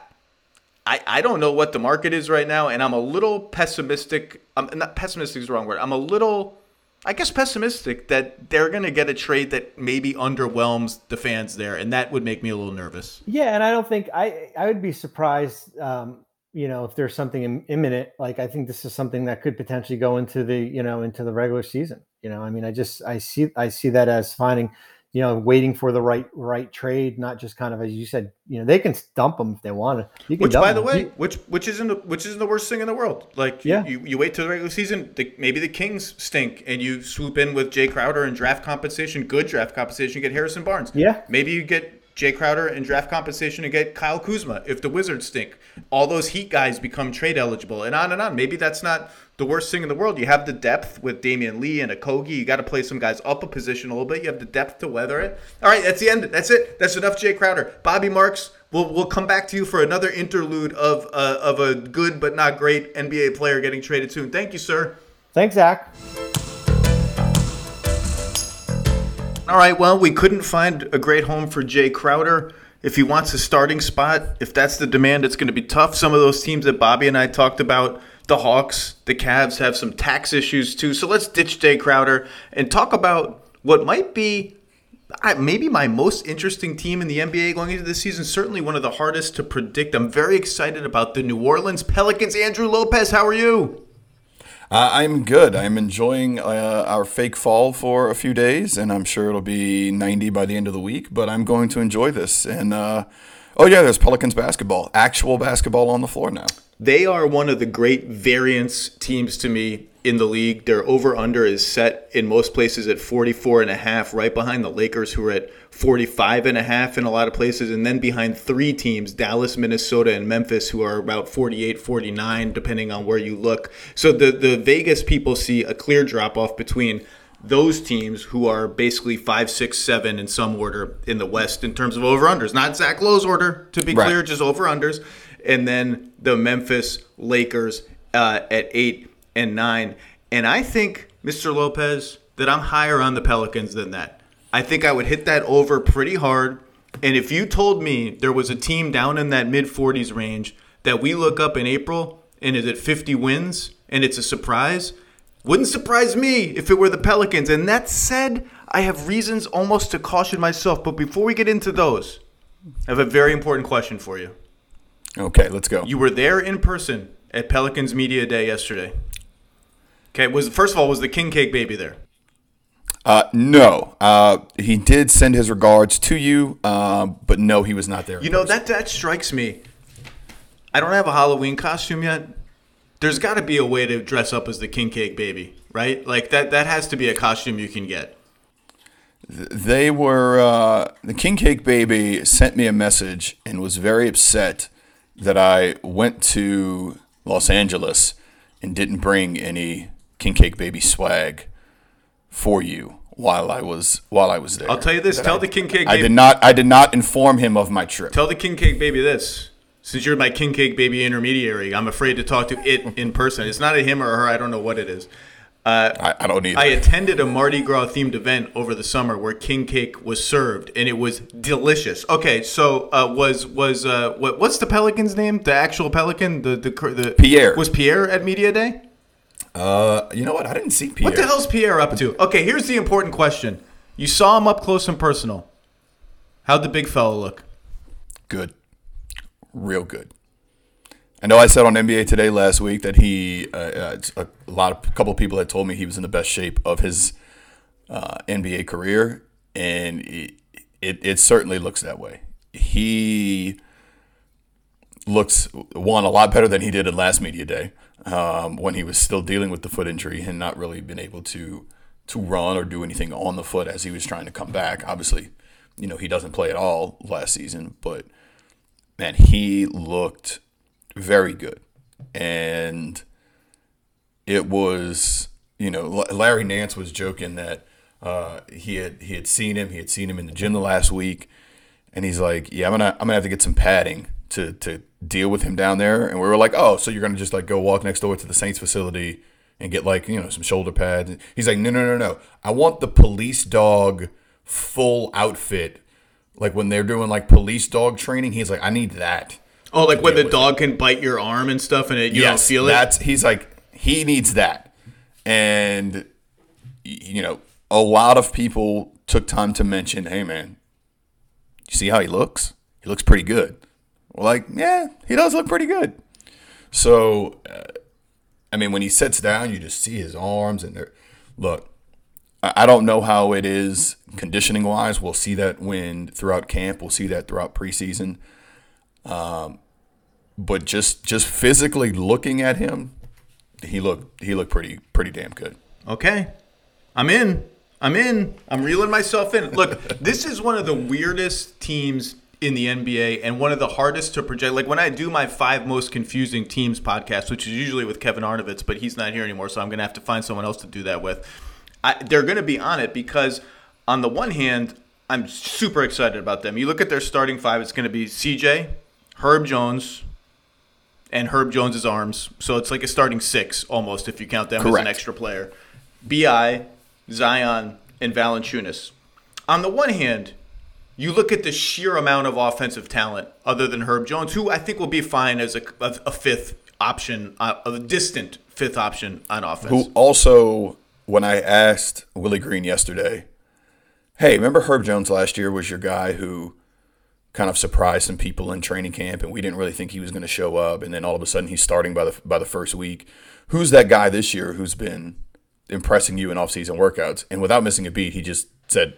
I, I don't know what the market is right now, and I'm a little pessimistic. I'm not pessimistic is the wrong word. I'm a little, I guess, pessimistic that they're going to get a trade that maybe underwhelms the fans there, and that would make me a little nervous. Yeah, and I don't think I I would be surprised. Um, you know, if there's something imminent, like I think this is something that could potentially go into the, you know, into the regular season. You know, I mean, I just, I see, I see that as finding, you know, waiting for the right, right trade, not just kind of, as you said, you know, they can dump them if they want to. Which, by the way, which, which isn't, which isn't the worst thing in the world. Like, yeah, you, you wait till the regular season, the, maybe the Kings stink and you swoop in with Jae Crowder and draft compensation, good draft compensation, get Harrison Barnes. Yeah. Maybe you get Jae Crowder and draft compensation to get Kyle Kuzma if the Wizards stink. All those Heat guys become trade eligible, and on and on. Maybe that's not the worst thing in the world. You have the depth with Damian Lee and Okogie. You got to play some guys up a position a little bit. You have the depth to weather it. All right, that's the end. That's it. That's enough Jae Crowder. Bobby Marks, we'll, we'll come back to you for another interlude of, uh, of a good but not great N B A player getting traded soon. Thank you, sir. Thanks, Zach. All right, well, we couldn't find a great home for Jae Crowder. If he wants a starting spot, if that's the demand, it's going to be tough. Some of those teams that Bobby and I talked about, the Hawks, the Cavs, have some tax issues too. So let's ditch Jae Crowder and talk about what might be maybe my most interesting team in the N B A going into this season, certainly one of the hardest to predict. I'm very excited about the New Orleans Pelicans. Andrew Lopez, how are you? Uh, I'm good. I'm enjoying uh, our fake fall for a few days, and I'm sure it'll be ninety by the end of the week, but I'm going to enjoy this. And, uh, oh, yeah, there's Pelicans basketball, actual basketball on the floor now. They are one of the great variance teams to me in the league. Their over-under is set in most places at forty-four and a half, right behind the Lakers, who are at forty-five and a half in a lot of places, and then behind three teams, Dallas, Minnesota, and Memphis, who are about forty-eight, forty-nine, depending on where you look. So the, the Vegas people see a clear drop-off between those teams, who are basically five, six, seven in some order in the West in terms of over-unders. Not Zach Lowe's order, to be right. Clear, just over-unders. And then the Memphis Lakers uh, at eight and nine. And I think, Mister Lopez, that I'm higher on the Pelicans than that. I think I would hit that over pretty hard. And if you told me there was a team down in that mid-forties range that we look up in April and is at fifty wins and it's a surprise, wouldn't surprise me if it were the Pelicans. And that said, I have reasons almost to caution myself. But before we get into those, I have a very important question for you. Okay, let's go. You were there in person at Pelicans Media Day yesterday. Okay, was first of all, was the King Cake Baby there? Uh, no, uh, he did send his regards to you, uh, but no, he was not there. You know, that, that strikes me. I don't have a Halloween costume yet. There's got to be a way to dress up as the King Cake Baby, right? Like that, that has to be a costume you can get. They were uh, – the King Cake Baby sent me a message and was very upset that I went to Los Angeles and didn't bring any King Cake Baby swag for you while I was while I was there. I'll tell you this. Tell I, the King Cake Baby. I did not I did not inform him of my trip. Tell the King Cake Baby this. Since you're my King Cake Baby intermediary, I'm afraid to talk to it in person. It's not a him or a her. I don't know what it is. Uh, I, I don't either. I attended a Mardi Gras themed event over the summer where king cake was served, and it was delicious. Okay, so uh, was was uh, what, what's the Pelican's name? The actual Pelican, the the, the Pierre. Was Pierre at Media Day? Uh, you know what? I didn't see Pierre. What the hell's Pierre up to? Okay, here's the important question: you saw him up close and personal. How'd the big fella look? Good, real good. I know I said on N B A Today last week that he, uh, a lot of a couple of people had told me he was in the best shape of his uh, N B A career, and it, it it certainly looks that way. He looks one a lot better than he did at last media day um, when he was still dealing with the foot injury and not really been able to to run or do anything on the foot as he was trying to come back. Obviously, you know he doesn't play at all last season, but man, he looked very good. And it was, you know, Larry Nance was joking that uh, he had he had seen him, he had seen him in the gym the last week, and he's like, "Yeah, I'm gonna I'm gonna have to get some padding to to deal with him down there." And we were like, "Oh, so you're gonna just like go walk next door to the Saints facility and get like you know some shoulder pads?" And he's like, "No, no, no, no. I want the police dog full outfit, like when they're doing like police dog training." He's like, "I need that." Oh, like when the dog can bite your arm and stuff and it, you yes, don't feel it? That's, he's like, he needs that. And, you know, a lot of people took time to mention, hey, man, you see how he looks? He looks pretty good. We're like, yeah, he does look pretty good. So, uh, I mean, when he sits down, you just see his arms. And they're, look, I don't know how it is conditioning-wise. We'll see that when throughout camp. We'll see that throughout preseason. Um, but just just physically looking at him, he looked he looked pretty pretty damn good. Okay, I'm in, I'm in, I'm reeling myself in. Look, this is one of the weirdest teams in the N B A and one of the hardest to project. Like when I do my five most confusing teams podcast, which is usually with Kevin Arnovitz, but he's not here anymore, so I'm gonna have to find someone else to do that with. I, they're gonna be on it because on the one hand, I'm super excited about them. You look at their starting five; it's gonna be C J, Herb Jones, and Herb Jones's arms. So it's like a starting six almost if you count them Correct. As an extra player. B I, Zion, and Valanciunas. On the one hand, you look at the sheer amount of offensive talent other than Herb Jones, who I think will be fine as a, a fifth option, a distant fifth option on offense. Who also, when I asked Willie Green yesterday, hey, remember Herb Jones last year was your guy who kind of surprised some people in training camp, and we didn't really think he was going to show up. And then all of a sudden, he's starting by the by the first week. Who's that guy this year who's been impressing you in offseason workouts? And without missing a beat, he just said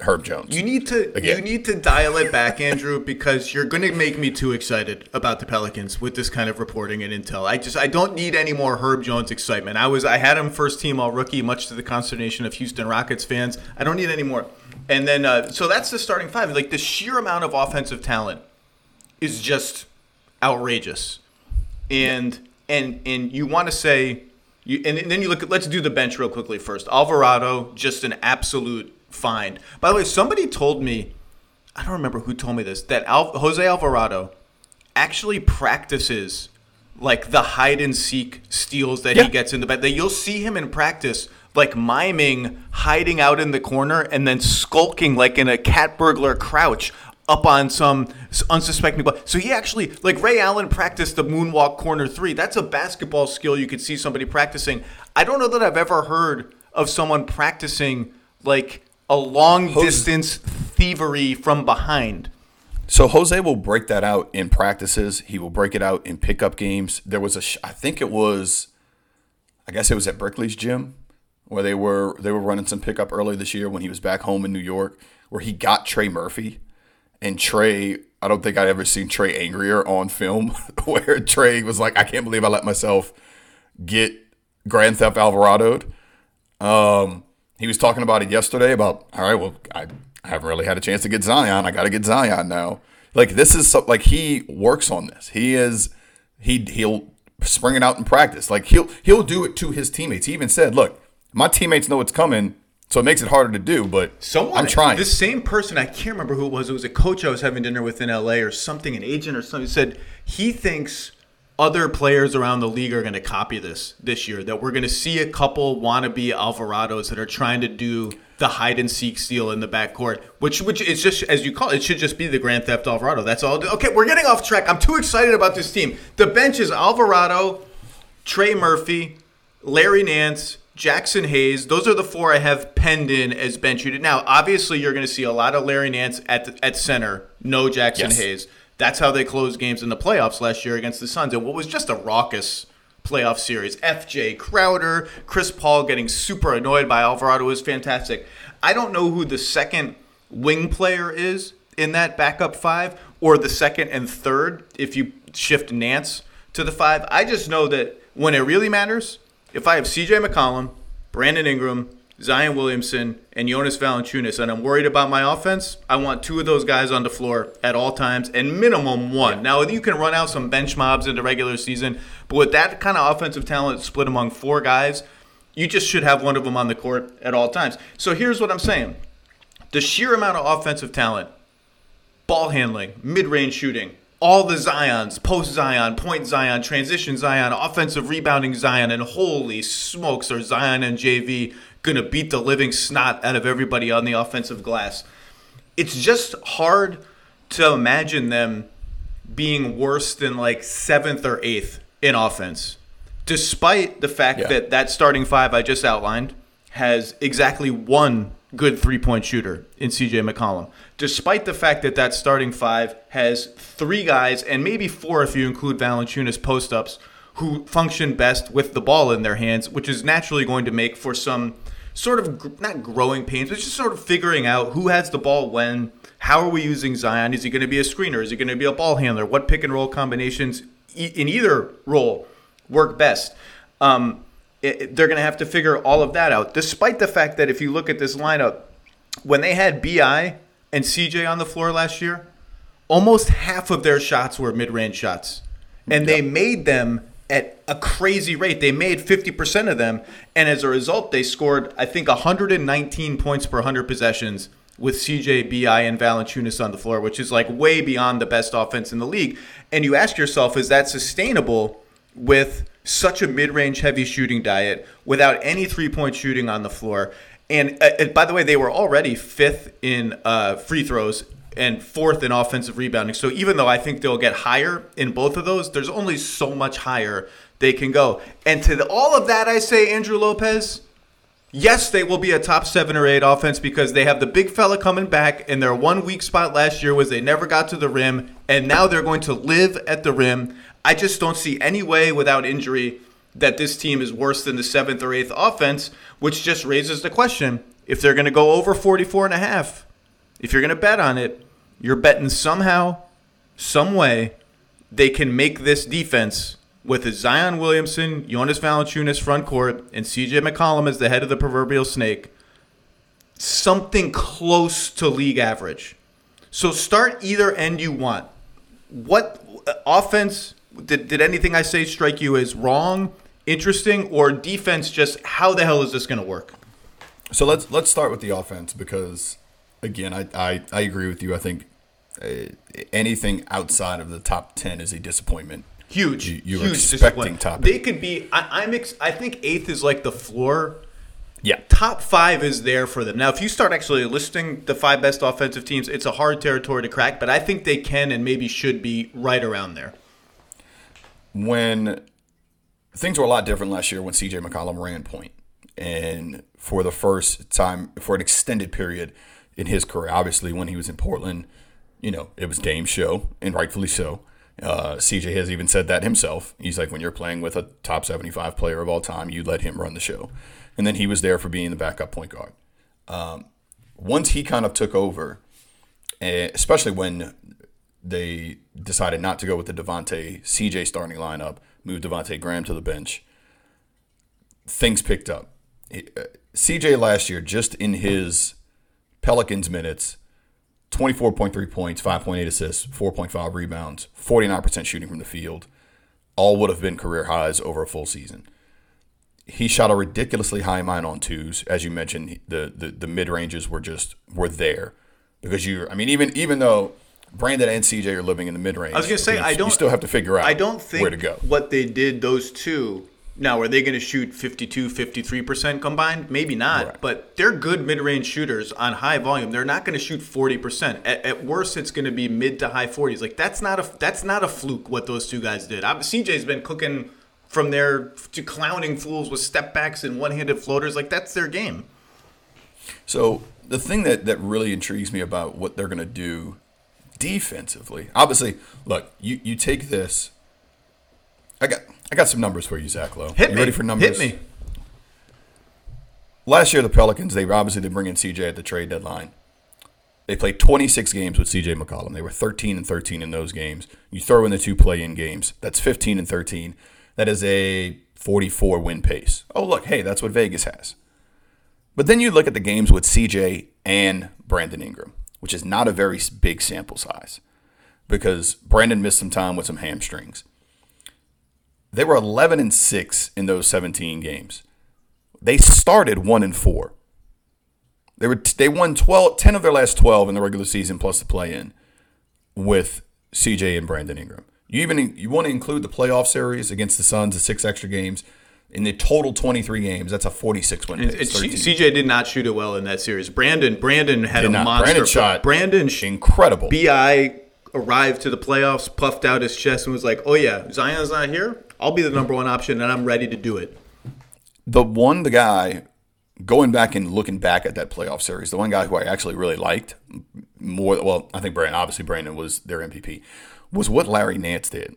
Herb Jones. You need to again. you need to dial it back, Andrew, because you're going to make me too excited about the Pelicans with this kind of reporting and intel. I just I don't need any more Herb Jones excitement. I was I had him first team all rookie, much to the consternation of Houston Rockets fans. I don't need any more. And then, uh, so that's the starting five. Like, the sheer amount of offensive talent is just outrageous. And and and you want to say, you, and, and then you look at, let's do the bench real quickly first. Alvarado, just an absolute find. By the way, somebody told me, I don't remember who told me this, that Al, Jose Alvarado actually practices, like, the hide-and-seek steals that yeah. he gets in the back. That you'll see him in practice like miming, hiding out in the corner, and then skulking like in a cat burglar crouch up on some unsuspecting ball. So he actually, like Ray Allen practiced the moonwalk corner three. That's a basketball skill you could see somebody practicing. I don't know that I've ever heard of someone practicing like a long-distance thievery from behind. So Jose will break that out in practices. He will break it out in pickup games. There was a, sh- I think it was, I guess it was at Berkeley's gym. where they were they were running some pickup earlier this year when he was back home in New York, where he got Trey Murphy. And Trey, I don't think I'd ever seen Trey angrier on film, where Trey was like, I can't believe I let myself get Grand Theft Alvarado'd. Um, he was talking about it yesterday about, all right, well, I, I haven't really had a chance to get Zion. I got to get Zion now. Like, this is so, like, he works on this. He is, he, he'll spring it out in practice. Like, he'll, he'll do it to his teammates. He even said, look, my teammates know it's coming. So it makes it harder to do, but Someone, I'm trying. This same person, I can't remember who it was. It was a coach I was having dinner with in L A or something, an agent or something, said he thinks other players around the league are going to copy this this year, that we're going to see a couple wannabe Alvarados that are trying to do the hide-and-seek steal in the backcourt, which which is just, as you call it, it should just be the Grand Theft Alvarado. That's all. Okay, we're getting off track. I'm too excited about this team. The bench is Alvarado, Trey Murphy, Larry Nance, Jackson Hayes. Those are the four I have penned in as bench unit. Now, obviously, you're going to see a lot of Larry Nance at the, at center. No Jackson yes. Hayes. That's how they closed games in the playoffs last year against the Suns. And what was just a raucous playoff series. F J Crowder, Chris Paul getting super annoyed by Alvarado is fantastic. I don't know who the second wing player is in that backup five, or the second and third if you shift Nance to the five. I just know that when it really matters, if I have C J McCollum, Brandon Ingram, Zion Williamson, and Jonas Valanciunas, and I'm worried about my offense, I want two of those guys on the floor at all times, and minimum one. Now, you can run out some bench mobs in the regular season, but with that kind of offensive talent split among four guys, you just should have one of them on the court at all times. So here's what I'm saying. The sheer amount of offensive talent, ball handling, mid-range shooting, all the Zions, post-Zion, point Zion, transition Zion, offensive rebounding Zion, and holy smokes, are Zion and J V going to beat the living snot out of everybody on the offensive glass. It's just hard to imagine them being worse than like seventh or eighth in offense, despite the fact yeah. that that starting five I just outlined has exactly one good three-point shooter in C J McCollum, despite the fact that that starting five has three guys, and maybe four if you include Valanciunas post-ups, who function best with the ball in their hands, which is naturally going to make for some sort of, not growing pains, but just sort of figuring out who has the ball when, how are we using Zion? Is he going to be a screener? Is he going to be a ball handler? What pick-and-roll combinations in either role work best? Um It, they're going to have to figure all of that out, despite the fact that if you look at this lineup, when they had B I and C J on the floor last year, almost half of their shots were mid-range shots, and they made them at a crazy rate. They made fifty percent of them, and as a result, they scored, I think, one hundred nineteen points per one hundred possessions with C J, B I, and Valanciunas on the floor, which is like way beyond the best offense in the league. And you ask yourself, is that sustainable with such a mid-range heavy shooting diet without any three-point shooting on the floor? And uh, by the way, they were already fifth in uh, free throws and fourth in offensive rebounding. So even though I think they'll get higher in both of those, there's only so much higher they can go. And to the, all of that, I say, Andrew Lopez, yes, they will be a top seven or eight offense because they have the big fella coming back, and their one weak spot last year was they never got to the rim, and now they're going to live at the rim. I just don't see any way without injury that this team is worse than the seventh or eighth offense, which just raises the question, if they're going to go over forty-four and a half, if you're going to bet on it, you're betting somehow, some way, they can make this defense with a Zion Williamson, Jonas Valanciunas front court, and C J McCollum as the head of the proverbial snake, something close to league average. So start either end you want. What offense... Did, did anything I say strike you as wrong, interesting, or defense? Just how the hell is this going to work? So let's let's start with the offense because, again, I, I, I agree with you. I think uh, anything outside of the top ten is a disappointment. Huge, you, you're huge expecting top. They could be. I, I'm. Ex- I think eighth is like the floor. Yeah, top five is there for them. Now, if you start actually listing the five best offensive teams, it's a hard territory to crack. But I think they can and maybe should be right around there. When things were a lot different last year when C J McCollum ran point, and for the first time for an extended period in his career, obviously when he was in Portland, you know, it was game show and rightfully so. Uh, C J has even said that himself. He's like, when you're playing with a top seventy-five player of all time, you let him run the show. And then he was there for being the backup point guard. Um, once he kind of took over, especially when they decided not to go with the Devontae C J starting lineup, moved Devontae Graham to the bench, things picked up. C J last year, just in his Pelicans minutes, twenty-four point three points, five point eight assists, four point five rebounds, forty-nine percent shooting from the field, all would have been career highs over a full season. He shot a ridiculously high amount on twos. As you mentioned, the the, the mid-ranges were just were there. Because you I mean, even even though Brandon and C J are living in the mid-range, I was gonna say, I don't, you still have to figure out I don't think where to go. What they did, those two, now are they gonna shoot fifty-two, fifty-three percent combined? Maybe not. Right. But they're good mid-range shooters on high volume. They're not gonna shoot forty percent. At, at worst, it's gonna be mid to high forties. Like that's not a that's not a fluke what those two guys did. I'm, C J's been cooking from there to clowning fools with step backs and one-handed floaters. Like, that's their game. So the thing that, that really intrigues me about what they're going to do defensively, obviously, look, you, you take this. I got I got some numbers for you, Zach Lowe. Hit you me. Ready for numbers? Hit me. Last year, the Pelicans, they obviously they bring in C J at the trade deadline. They played twenty-six games with C J McCollum. They were thirteen and thirteen in those games. You throw in the two play-in games, that's fifteen and thirteen. That is a forty-four win pace. Oh, look, hey, that's what Vegas has. But then you look at the games with C J and Brandon Ingram, which is not a very big sample size because Brandon missed some time with some hamstrings. They were eleven and six in those seventeen games. They started one and four. They were they won twelve, ten of their last twelve in the regular season plus the play-in with C J and Brandon Ingram. You even you want to include the playoff series against the Suns, the six extra games. In the total twenty-three games, that's a forty-six win pace. It, it, C J did not shoot it well in that series. Brandon Brandon had did a not. monster Brandon shot. Brandon incredible. B I arrived to the playoffs, puffed out his chest, and was like, "Oh yeah, Zion's not here. I'll be the number one option, and I'm ready to do it." The one the guy going back and looking back at that playoff series, the one guy who I actually really liked more. Well, I think Brandon. Obviously, Brandon was their M V P. Was what Larry Nance did.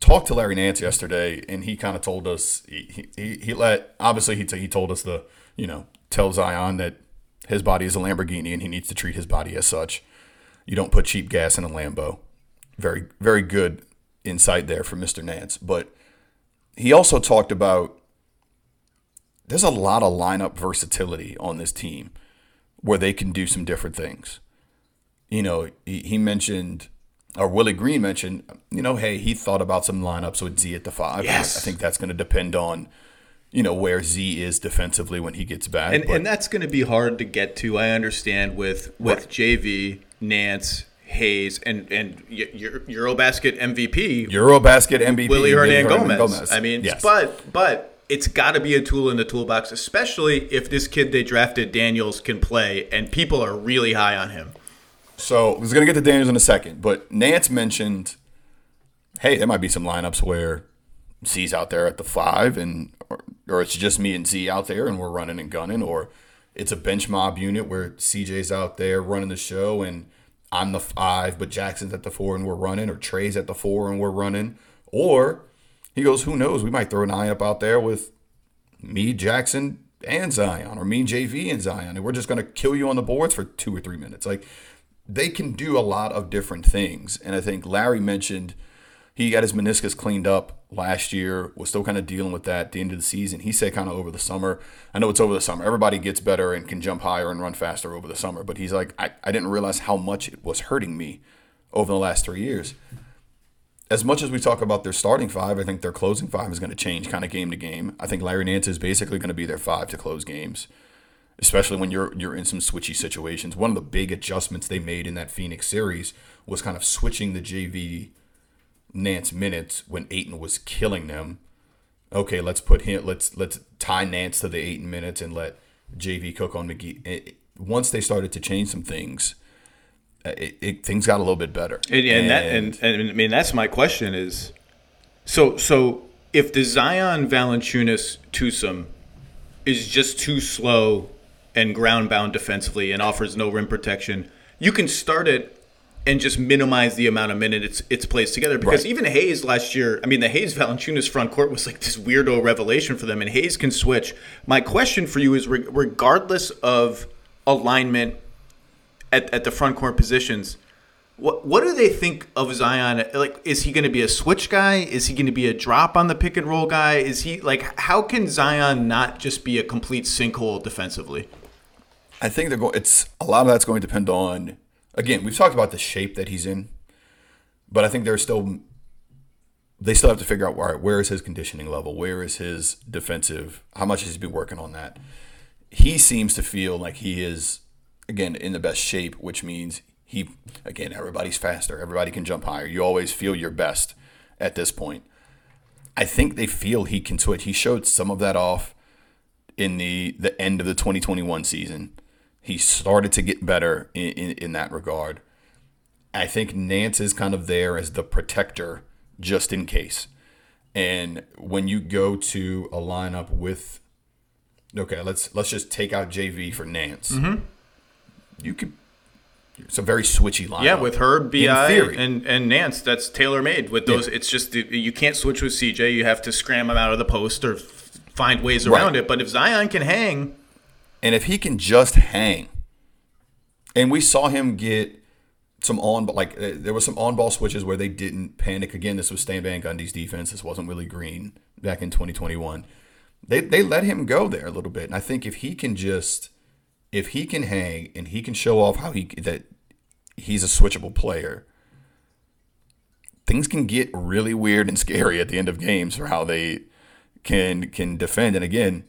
Talked to Larry Nance yesterday, and he kind of told us he he, he let obviously he t- he told us the you know tell Zion that his body is a Lamborghini and he needs to treat his body as such. You don't put cheap gas in a Lambo. Very very good insight there from Mister Nance. But he also talked about there's a lot of lineup versatility on this team where they can do some different things. You know he, he mentioned. Or Willie Green mentioned, you know, hey, he thought about some lineups with Z at the five. Yes. I think that's going to depend on, you know, where Z is defensively when he gets back. And, and that's going to be hard to get to, I understand, with with right. J V, Nance, Hayes, and, and Eurobasket M V P. Eurobasket M V P. Willie Hernangomez. Gomez. I mean, yes. but but it's got to be a tool in the toolbox, especially if this kid they drafted, Daniels, can play, and people are really high on him. So I was going to get to Daniels in a second, but Nance mentioned, hey, there might be some lineups where Z's out there at the five, and or, or it's just me and Z out there, and we're running and gunning, or it's a bench mob unit where C J's out there running the show, and I'm the five, but Jackson's at the four, and we're running, or Trey's at the four, and we're running. Or he goes, who knows, we might throw nine up out there with me, Jackson, and Zion, or me, J V, and Zion, and we're just going to kill you on the boards for two or three minutes. Like, they can do a lot of different things. And I think Larry mentioned he got his meniscus cleaned up last year, was still kind of dealing with that at the end of the season. He said kind of over the summer. I know it's over the summer. Everybody gets better and can jump higher and run faster over the summer. But he's like, I, I didn't realize how much it was hurting me over the last three years. As much as we talk about their starting five, I think their closing five is going to change kind of game to game. I think Larry Nance is basically going to be their five to close games. Especially when you're you're in some switchy situations. One of the big adjustments they made in that Phoenix series was kind of switching the J V Nance minutes when Ayton was killing them. Okay, let's put him let's let's tie Nance to the Ayton minutes and let J V cook on McGee. It, once they started to change some things, it, it, things got a little bit better. And and, that, and and I mean that's my question is, so so if the Zion Valanciunas twosome is just too slow and ground bound defensively and offers no rim protection, you can start it and just minimize the amount of minutes it's, it's plays together. Because right. even Hayes last year, I mean, the Hayes-Valanciunas front court was like this weirdo revelation for them, and Hayes can switch. My question for you is, re- regardless of alignment at, at the front court positions, what what do they think of Zion? Like, is he going to be a switch guy? Is he going to be a drop on the pick and roll guy? Is he like, how can Zion not just be a complete sinkhole defensively? I think they're going. It's a lot of that's going to depend on. Again, we've talked about the shape that he's in, but I think they're still they still have to figure out where, where is his conditioning level, where is his defensive, how much has he been working on that. He seems to feel like he is, again, in the best shape, which means he, again, everybody's faster, everybody can jump higher. You always feel your best at this point. I think they feel he can switch. He showed some of that off in the, the end of the twenty twenty-one season. He started to get better in, in, in that regard. I think Nance is kind of there as the protector just in case. And when you go to a lineup with, okay, let's let's just take out J V for Nance. Mm-hmm. You could, it's a very switchy lineup. Yeah, with Herb, B I, and, and Nance, that's tailor-made. With those, yeah. It's just you can't switch with C J. You have to scram him out of the post or find ways around right. it. But if Zion can hang... And if he can just hang, and we saw him get some on, but like there were some on-ball switches where they didn't panic. Again, this was Stan Van Gundy's defense. This wasn't Willie Green back in twenty twenty-one. They they let him go there a little bit, and I think if he can just, if he can hang and he can show off how he that he's a switchable player, things can get really weird and scary at the end of games for how they can can defend. And again,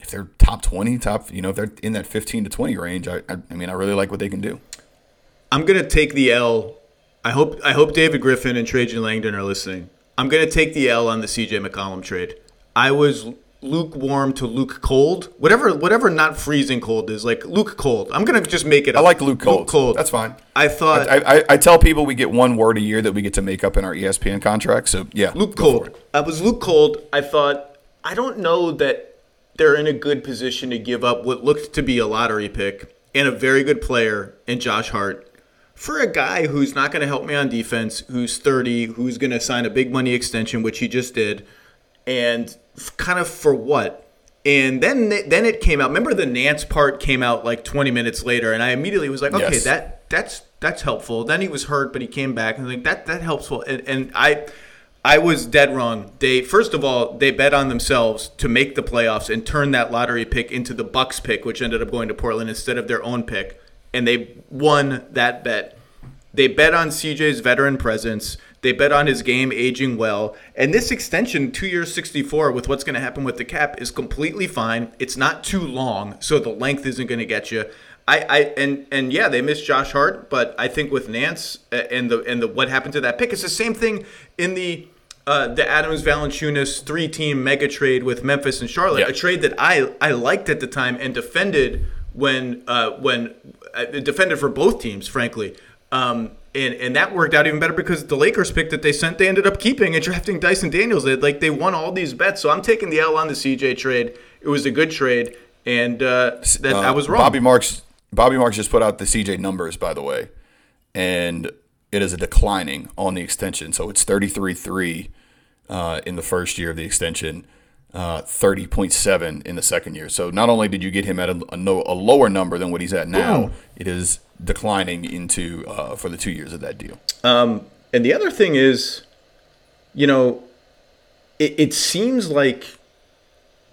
if they're top twenty, top, you know, if they're in that fifteen to twenty range, I, I, I mean, I really like what they can do. I'm going to take the L. I hope, I hope David Griffin and Trajan Langdon are listening. I'm going to take the L on the C J McCollum trade. I was lukewarm to Luke Cold, whatever, whatever not freezing cold is, like Luke Cold. I'm going to just make it up. I like Luke Cold. Luke Cold. That's fine. I thought. I, I, I tell people we get one word a year that we get to make up in our E S P N contract. So, yeah. Luke Cold. I was Luke Cold. I thought, I don't know that they're in a good position to give up what looked to be a lottery pick and a very good player in Josh Hart for a guy who's not going to help me on defense, who's thirty, who's going to sign a big money extension, which he just did, and kind of for what? And then then it came out. Remember the Nance part came out like twenty minutes later, and I immediately was like, okay, yes. that that's that's helpful. Then he was hurt, but he came back, and I was like that that helpful. And, and I. I was dead wrong. They first of all, they bet on themselves to make the playoffs and turn that lottery pick into the Bucks pick, which ended up going to Portland instead of their own pick, and they won that bet. They bet on C J's veteran presence. They bet on his game aging well. And this extension, two years sixty-four, with what's going to happen with the cap, is completely fine. It's not too long, so the length isn't going to get you. I, I and and yeah, they missed Josh Hart, but I think with Nance and the and the what happened to that pick, it's the same thing in the uh, the Adams Valanciunas three team mega trade with Memphis and Charlotte, yeah. a trade that I, I liked at the time and defended when uh, when uh, defended for both teams, frankly, um, and and that worked out even better because the Lakers pick that they sent, they ended up keeping and drafting Dyson Daniels. They like they won all these bets, so I'm taking the L on the C J trade. It was a good trade, and uh, that uh, I was wrong. Bobby Marks. Bobby Marks just put out the C J numbers, by the way, and it is a declining on the extension. So it's thirty-three point three uh, in the first year of the extension, uh, thirty point seven in the second year. So not only did you get him at a, a, no, a lower number than what he's at now, Boom. It is declining into uh, for the two years of that deal. Um, and the other thing is, you know, it, it seems like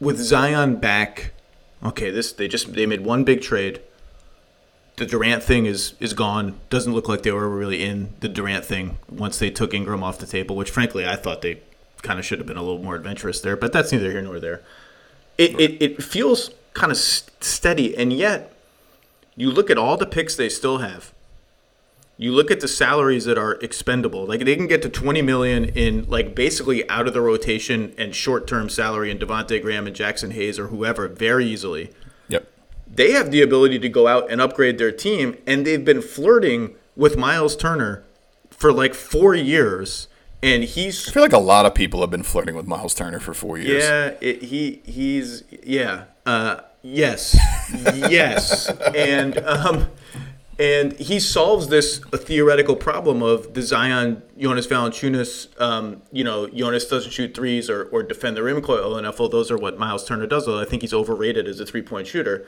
with Zion back, okay, this they just they made one big trade. The Durant thing is is gone. Doesn't look like they were really in the Durant thing once they took Ingram off the table, which frankly I thought they kind of should have been a little more adventurous there, but that's neither here nor there. It it, it feels kind of st- steady, and yet you look at all the picks they still have. You look at the salaries that are expendable. Like they can get to twenty million dollars in like basically out of the rotation and short-term salary in Devontae Graham and Jackson Hayes or whoever very easily. Yep. They have the ability to go out and upgrade their team, and they've been flirting with Miles Turner for like four years, and he's. I feel like a lot of people have been flirting with Miles Turner for four years. Yeah, it, he he's yeah, uh, yes, yes, and um, And he solves this theoretical problem of the Zion, Jonas Valanciunas, um, you know, Jonas doesn't shoot threes or, or defend the rim well enough, although those are what Miles Turner does, although I think he's overrated as a three-point shooter.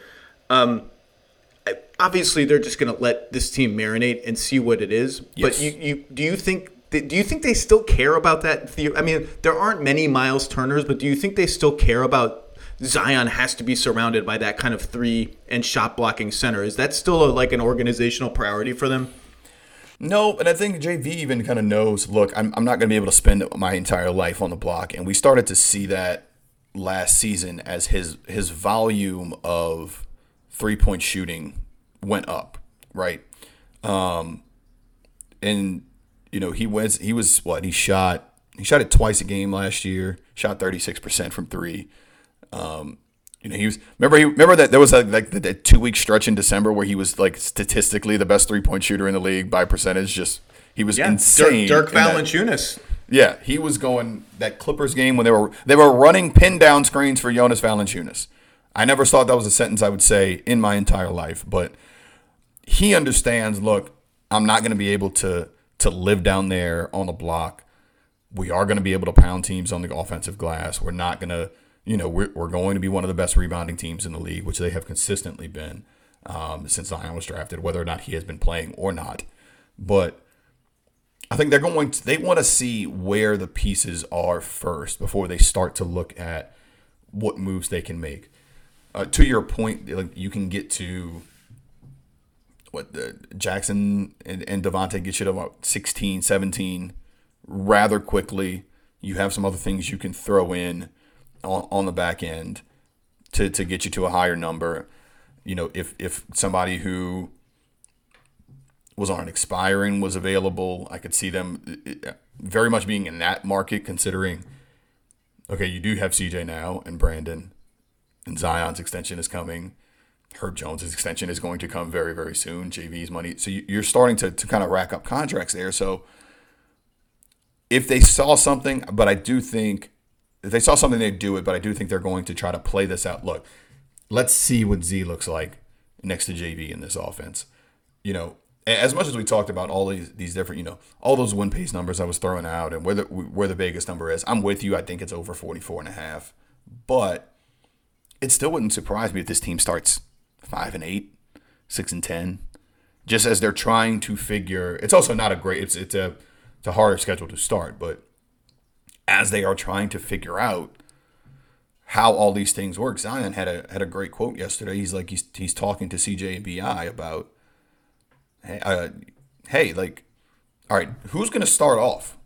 Um, obviously, they're just going to let this team marinate and see what it is. Yes. But you, you, do you think do you think they still care about that? The- I mean, there aren't many Miles Turners, but do you think they still care about Zion has to be surrounded by that kind of three and shot blocking center? Is that still a, like an organizational priority for them? No, and I think J V even kind of knows, look, I'm I'm not going to be able to spend my entire life on the block. And we started to see that last season as his his volume of three-point shooting went up, right? Um, and, you know, he was, he was what, he shot, he shot it twice a game last year, shot thirty-six percent from three. Um, you know, he was, remember, he, remember that there was a, like the, that two week stretch in December where he was like statistically the best three point shooter in the league by percentage. Just, he was yeah, insane. Dirk, Dirk Valanciunas. Yeah. He was going that Clippers game when they were, they were running pin down screens for Jonas Valanciunas. I never thought that was a sentence I would say in my entire life, but he understands, look, I'm not going to be able to, to live down there on the block. We are going to be able to pound teams on the offensive glass. We're not going to, You know, we're, we're going to be one of the best rebounding teams in the league, which they have consistently been um, since Zion was drafted, whether or not he has been playing or not. But I think they're going to, they want to see where the pieces are first before they start to look at what moves they can make. Uh, to your point, like you can get to what the Jackson and, and Devontae get you to about sixteen, seventeen rather quickly. You have some other things you can throw in on the back end to, to get you to a higher number. You know, if, if somebody who was on expiring was available, I could see them very much being in that market considering, okay, you do have C J now and Brandon, and Zion's extension is coming. Herb Jones' extension is going to come very, very soon. J V's money. So you're starting to, to kind of rack up contracts there. So if they saw something, but I do think, if they saw something, they'd do it, but I do think they're going to try to play this out. Look, let's see what Z looks like next to J V in this offense. You know, as much as we talked about all these these different, you know, all those win pace numbers I was throwing out and where the, where the Vegas number is, I'm with you. I think it's over forty-four and a half, but it still wouldn't surprise me if this team starts five and eight, six and ten, just as they're trying to figure. It's also not a great, it's it's a it's a harder schedule to start, but as they are trying to figure out how all these things work. Zion had a had a great quote yesterday. He's like, he's he's talking to C J and B I about, hey, uh, hey, like, all right, who's going to start off?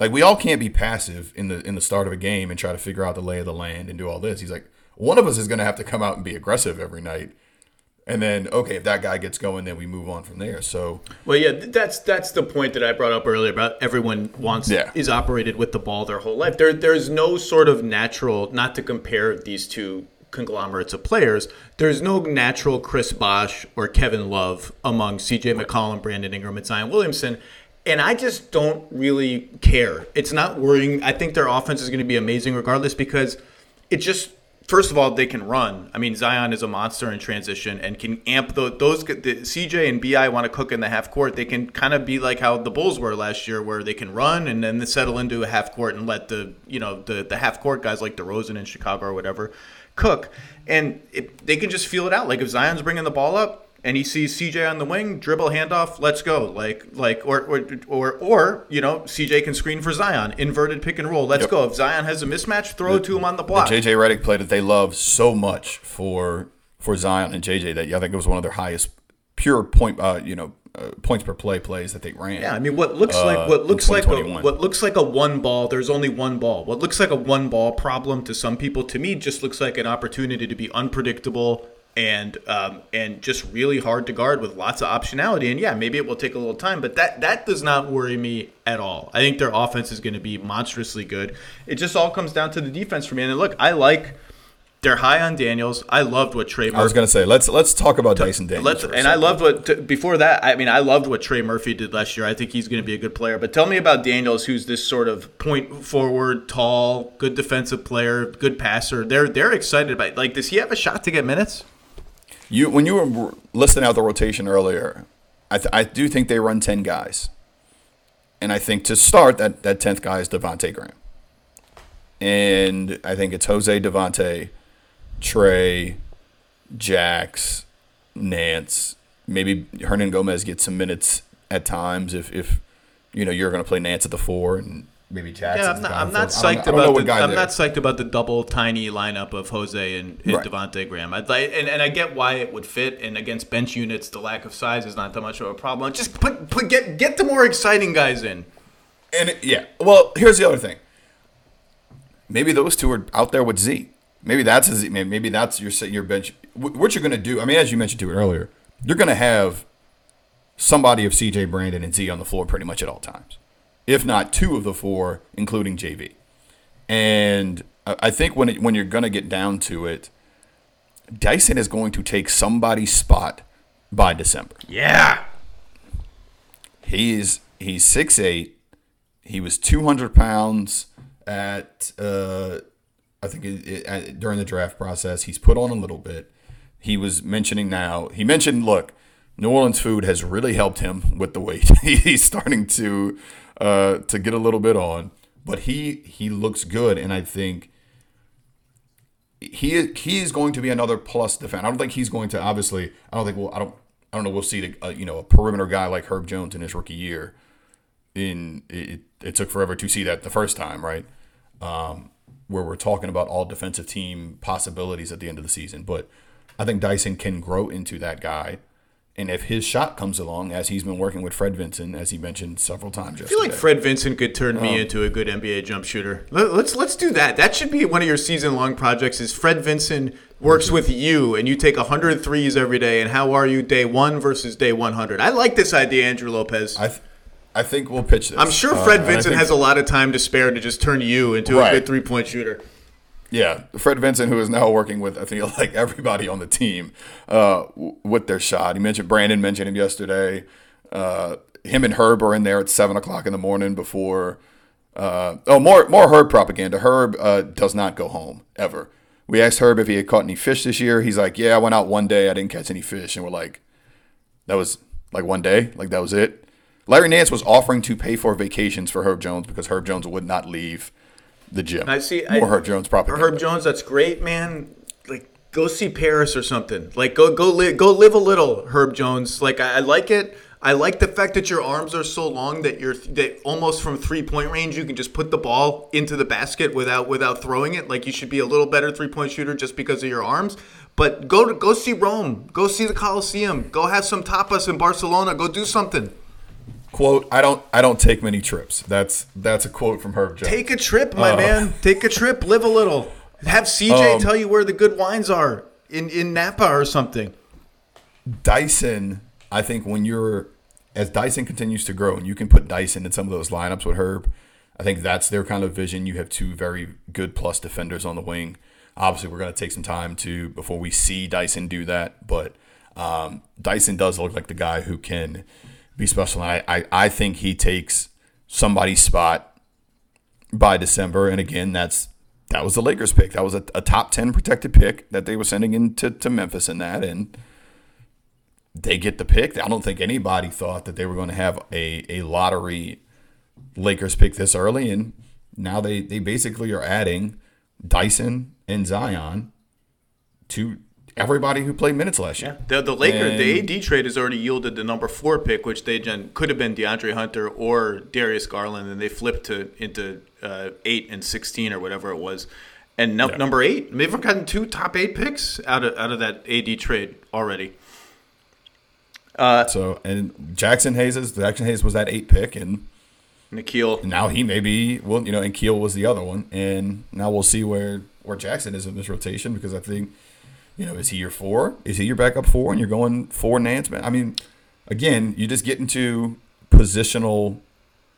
Like, we all can't be passive in the in the start of a game and try to figure out the lay of the land and do all this. He's like, one of us is going to have to come out and be aggressive every night. And then, okay, if that guy gets going, then we move on from there. So, well, yeah, that's that's the point that I brought up earlier about everyone wants yeah. is operated with the ball their whole life. There, there's no sort of natural, not to compare these two conglomerates of players, there's no natural Chris Bosh or Kevin Love among C J McCollum, Brandon Ingram, and Zion Williamson. And I just don't really care. It's not worrying. I think their offense is going to be amazing regardless because it just – first of all, they can run. I mean, Zion is a monster in transition and can amp the, those. The, C J and B I want to cook in the half court. They can kind of be like how the Bulls were last year, where they can run and then settle into a half court and let the you know the, the half court guys like DeRozan in Chicago or whatever cook. And it, they can just feel it out. Like if Zion's bringing the ball up and he sees C J on the wing, dribble handoff, let's go. Like like or or or, or you know, C J can screen for Zion, inverted pick and roll, let's yep. go. If Zion has a mismatch, throw the, to him on the block. The J J Redick play that they love so much for for Zion and J J that I think it was one of their highest pure point uh, you know uh, points per play plays that they ran. Yeah, I mean what looks uh, like what looks like a, what looks like a one ball. There's only one ball. What looks like a one ball problem to some people, to me just looks like an opportunity to be unpredictable. And um, and just really hard to guard with lots of optionality. And, yeah, maybe it will take a little time, but that, that does not worry me at all. I think their offense is going to be monstrously good. It just all comes down to the defense for me. And, look, I like they're high on Daniels. I loved what Trey Murphy – I was going to say, let's let's talk about t- Dyson Daniels. Let's, and I loved what t- – before that, I mean, I loved what Trey Murphy did last year. I think he's going to be a good player. But tell me about Daniels, who's this sort of point forward, tall, good defensive player, good passer. They're, they're excited about – like, does he have a shot to get minutes? You when you were listing out the rotation earlier, I th- I do think they run ten guys, and I think to start that that tenth guy is Devontae Graham, and I think it's Jose, Devontae, Trey, Jax, Nance. Maybe Hernan Gomez gets some minutes at times if if you know you're going to play Nance at the four and maybe Jackson. Yeah, I'm not, I'm not psyched about the I'm there. not psyched about the double tiny lineup of Jose and, and right. Devontae Graham. I'd like, and, and I get why it would fit. And against bench units, the lack of size is not that much of a problem. Just put, put get get the more exciting guys in. And it, yeah, well, here's the other thing. Maybe those two are out there with Z. Maybe that's a Z. Maybe that's your your bench. What you're gonna do? I mean, as you mentioned to it earlier, you're gonna have somebody of C J, Brandon, and Z on the floor pretty much at all times, if not two of the four, including J V. And I think when it, when you're going to get down to it, Dyson is going to take somebody's spot by December. Yeah. He's he's six eight. He was two hundred pounds at, uh, I think, it, it, at, during the draft process. He's put on a little bit. He was mentioning now, he mentioned, look, New Orleans food has really helped him with the weight. He's starting to uh, to get a little bit on, but he he looks good, and I think he is, he is going to be another plus defender. I don't think he's going to obviously. I don't think we'll. I don't. I don't know. We'll see the uh, you know a perimeter guy like Herb Jones in his rookie year. In it, it took forever to see that the first time, right? Um, where we're talking about all defensive team possibilities at the end of the season, but I think Dyson can grow into that guy. And if his shot comes along, as he's been working with Fred Vincent, as he mentioned several times yesterday. I feel like Fred Vincent could turn me um, into a good N B A jump shooter. Let's let's do that. That should be one of your season-long projects is Fred Vincent works with you, and you take one hundred threes every day, and how are you day one versus day one hundred? I like this idea, Andrew Lopez. I th- I think we'll pitch this. I'm sure Fred uh, Vincent has a lot of time to spare to just turn you into right. a good three-point shooter. Yeah, Fred Vincent, who is now working with, I think, like everybody on the team uh, w- with their shot. He mentioned Brandon mentioned him yesterday. Uh, him and Herb are in there at seven o'clock in the morning before uh, – oh, more more Herb propaganda. Herb uh, does not go home ever. We asked Herb if he had caught any fish this year. He's like, yeah, I went out one day. I didn't catch any fish. And we're like, that was like one day? Like that was it? Larry Nance was offering to pay for vacations for Herb Jones because Herb Jones would not leave the gym. I see. Or Herb Jones propaganda. Herb Jones, that's great, man. Like, go see Paris or something. Like, go go live go live a little, Herb Jones. Like, I, I like it. I like the fact that your arms are so long that you're that almost from three point range you can just put the ball into the basket without without throwing it. Like, you should be a little better three point shooter just because of your arms. But go to, go see Rome. Go see the Colosseum. Go have some tapas in Barcelona. Go do something. Quote, I don't I don't take many trips. That's that's a quote from Herb Jones. Take a trip, my uh, man. Take a trip. Live a little. Have C J um, tell you where the good wines are in, in Napa or something. Dyson, I think when you're – as Dyson continues to grow and you can put Dyson in some of those lineups with Herb, I think that's their kind of vision. You have two very good plus defenders on the wing. Obviously, we're going to take some time to before we see Dyson do that. But um, Dyson does look like the guy who can – be special. And I, I, I think he takes somebody's spot by December. And again, that's that was the Lakers pick. That was a, a top ten protected pick that they were sending into to Memphis in that. And they get the pick. I don't think anybody thought that they were going to have a, a lottery Lakers pick this early. And now they, they basically are adding Dyson and Zion to everybody who played minutes last year. Yeah. The, the Lakers, the A D trade has already yielded the number four pick, which they could have been DeAndre Hunter or Darius Garland, and they flipped to into uh, eight and sixteen or whatever it was. And no, yeah. number eight, they've gotten two top eight picks out of out of that A D trade already. Uh, so and Jackson Hayes is Jackson Hayes was that eight pick, and Nikhil now he may be well, you know, and Keel was the other one, and now we'll see where where Jackson is in this rotation because I think. You know, is he your four? Is he your backup four? And you're going four Nance? I mean, again, you just get into positional.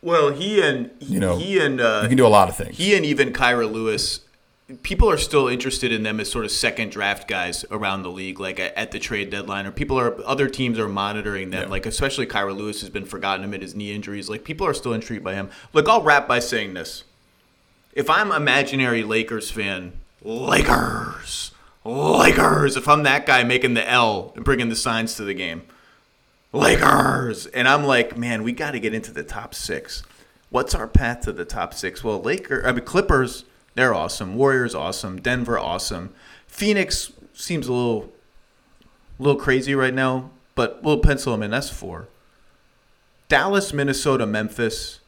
Well, he and you know, he and uh, you can do a lot of things. He and even Kyra Lewis, people are still interested in them as sort of second draft guys around the league, like at the trade deadline, or people are other teams are monitoring them. Yeah. Like especially Kyra Lewis has been forgotten amid his knee injuries. Like people are still intrigued by him. Look, I'll wrap by saying this: if I'm an imaginary Lakers fan, Lakers. Like Lakers, if I'm that guy making the L and bringing the signs to the game. Lakers. And I'm like, man, we got to get into the top six. What's our path to the top six? Well, Lakers, I mean, Clippers, they're awesome. Warriors, awesome. Denver, awesome. Phoenix seems a little, a little crazy right now, but we'll pencil them in. That's four. Dallas, Minnesota, Memphis.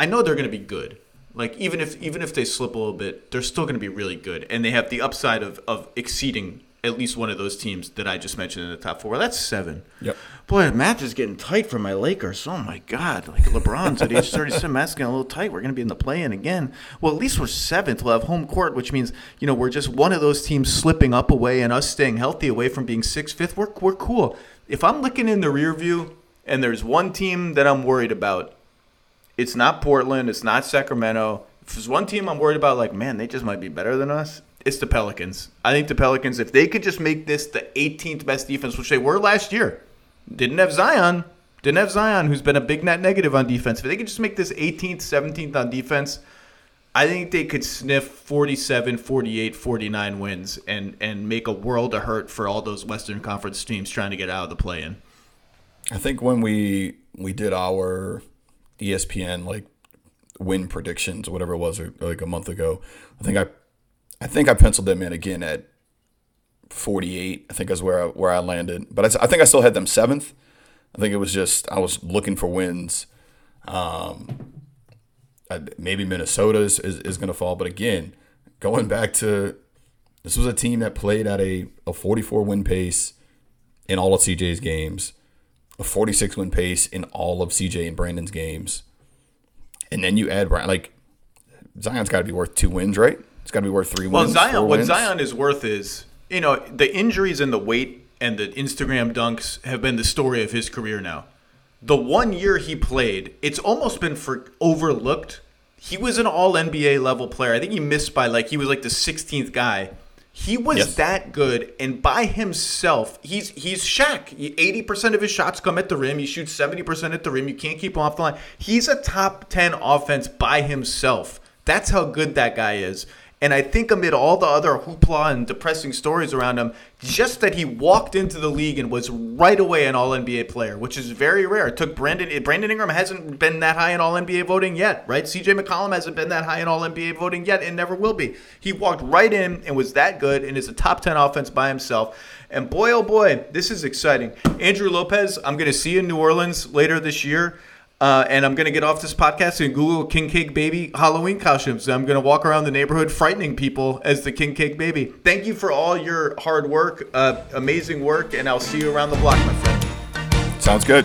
I know they're going to be good. Like, even if even if they slip a little bit, they're still going to be really good. And they have the upside of, of exceeding at least one of those teams that I just mentioned in the top four. That's seven. Yep. Boy, the match is getting tight for my Lakers. Oh, my God. Like, LeBron's at age thirty-seven. Match is getting a little tight. We're going to be in the play-in again. Well, at least we're seventh. We'll have home court, which means, you know, we're just one of those teams slipping up away and us staying healthy away from being sixth, fifth. We're, we're cool. If I'm looking in the rear view and there's one team that I'm worried about, it's not Portland. It's not Sacramento. If there's one team I'm worried about, like, man, they just might be better than us, it's the Pelicans. I think the Pelicans, if they could just make this the eighteenth best defense, which they were last year, didn't have Zion, didn't have Zion, who's been a big net negative on defense. If they could just make this eighteenth, seventeenth on defense, I think they could sniff forty-seven, forty-eight, forty-nine wins and, and make a world of hurt for all those Western Conference teams trying to get out of the play-in. I think when we we did our E S P N like win predictions, whatever it was, or, like a month ago, I think I, I think I penciled them in again at forty-eight. I think is where I, where I landed, but I, I think I still had them seventh. I think it was just I was looking for wins. Um, I, maybe Minnesota is is, is going to fall, but again, going back to this was a team that played at a a forty-four win pace in all of C J's games. A forty-six win pace in all of C J and Brandon's games, and then you add like Zion's got to be worth two wins, right? It's got to be worth three well, wins. Well, Zion, what wins. Zion is worth is you know the injuries and the weight and the Instagram dunks have been the story of his career now. The one year he played, it's almost been for overlooked. He was an All N B A level player. I think he missed by like he was like the sixteenth guy. He was yes. that good, and by himself, he's he's Shaq. eighty percent of his shots come at the rim. He shoots seventy percent at the rim. You can't keep him off the line. He's a top ten offense by himself. That's how good that guy is. And I think amid all the other hoopla and depressing stories around him, just that he walked into the league and was right away an All-N B A player, which is very rare. It took Brandon Brandon Ingram hasn't been that high in All-N B A voting yet, right? C J McCollum hasn't been that high in All-N B A voting yet and never will be. He walked right in and was that good and is a top ten offense by himself. And boy, oh boy, this is exciting. Andrew Lopez, I'm going to see you in New Orleans later this year. Uh, and I'm going to get off this podcast and Google King Cake Baby Halloween costumes. I'm going to walk around the neighborhood frightening people as the King Cake Baby. Thank you for all your hard work, uh, amazing work, and I'll see you around the block, my friend. Sounds good.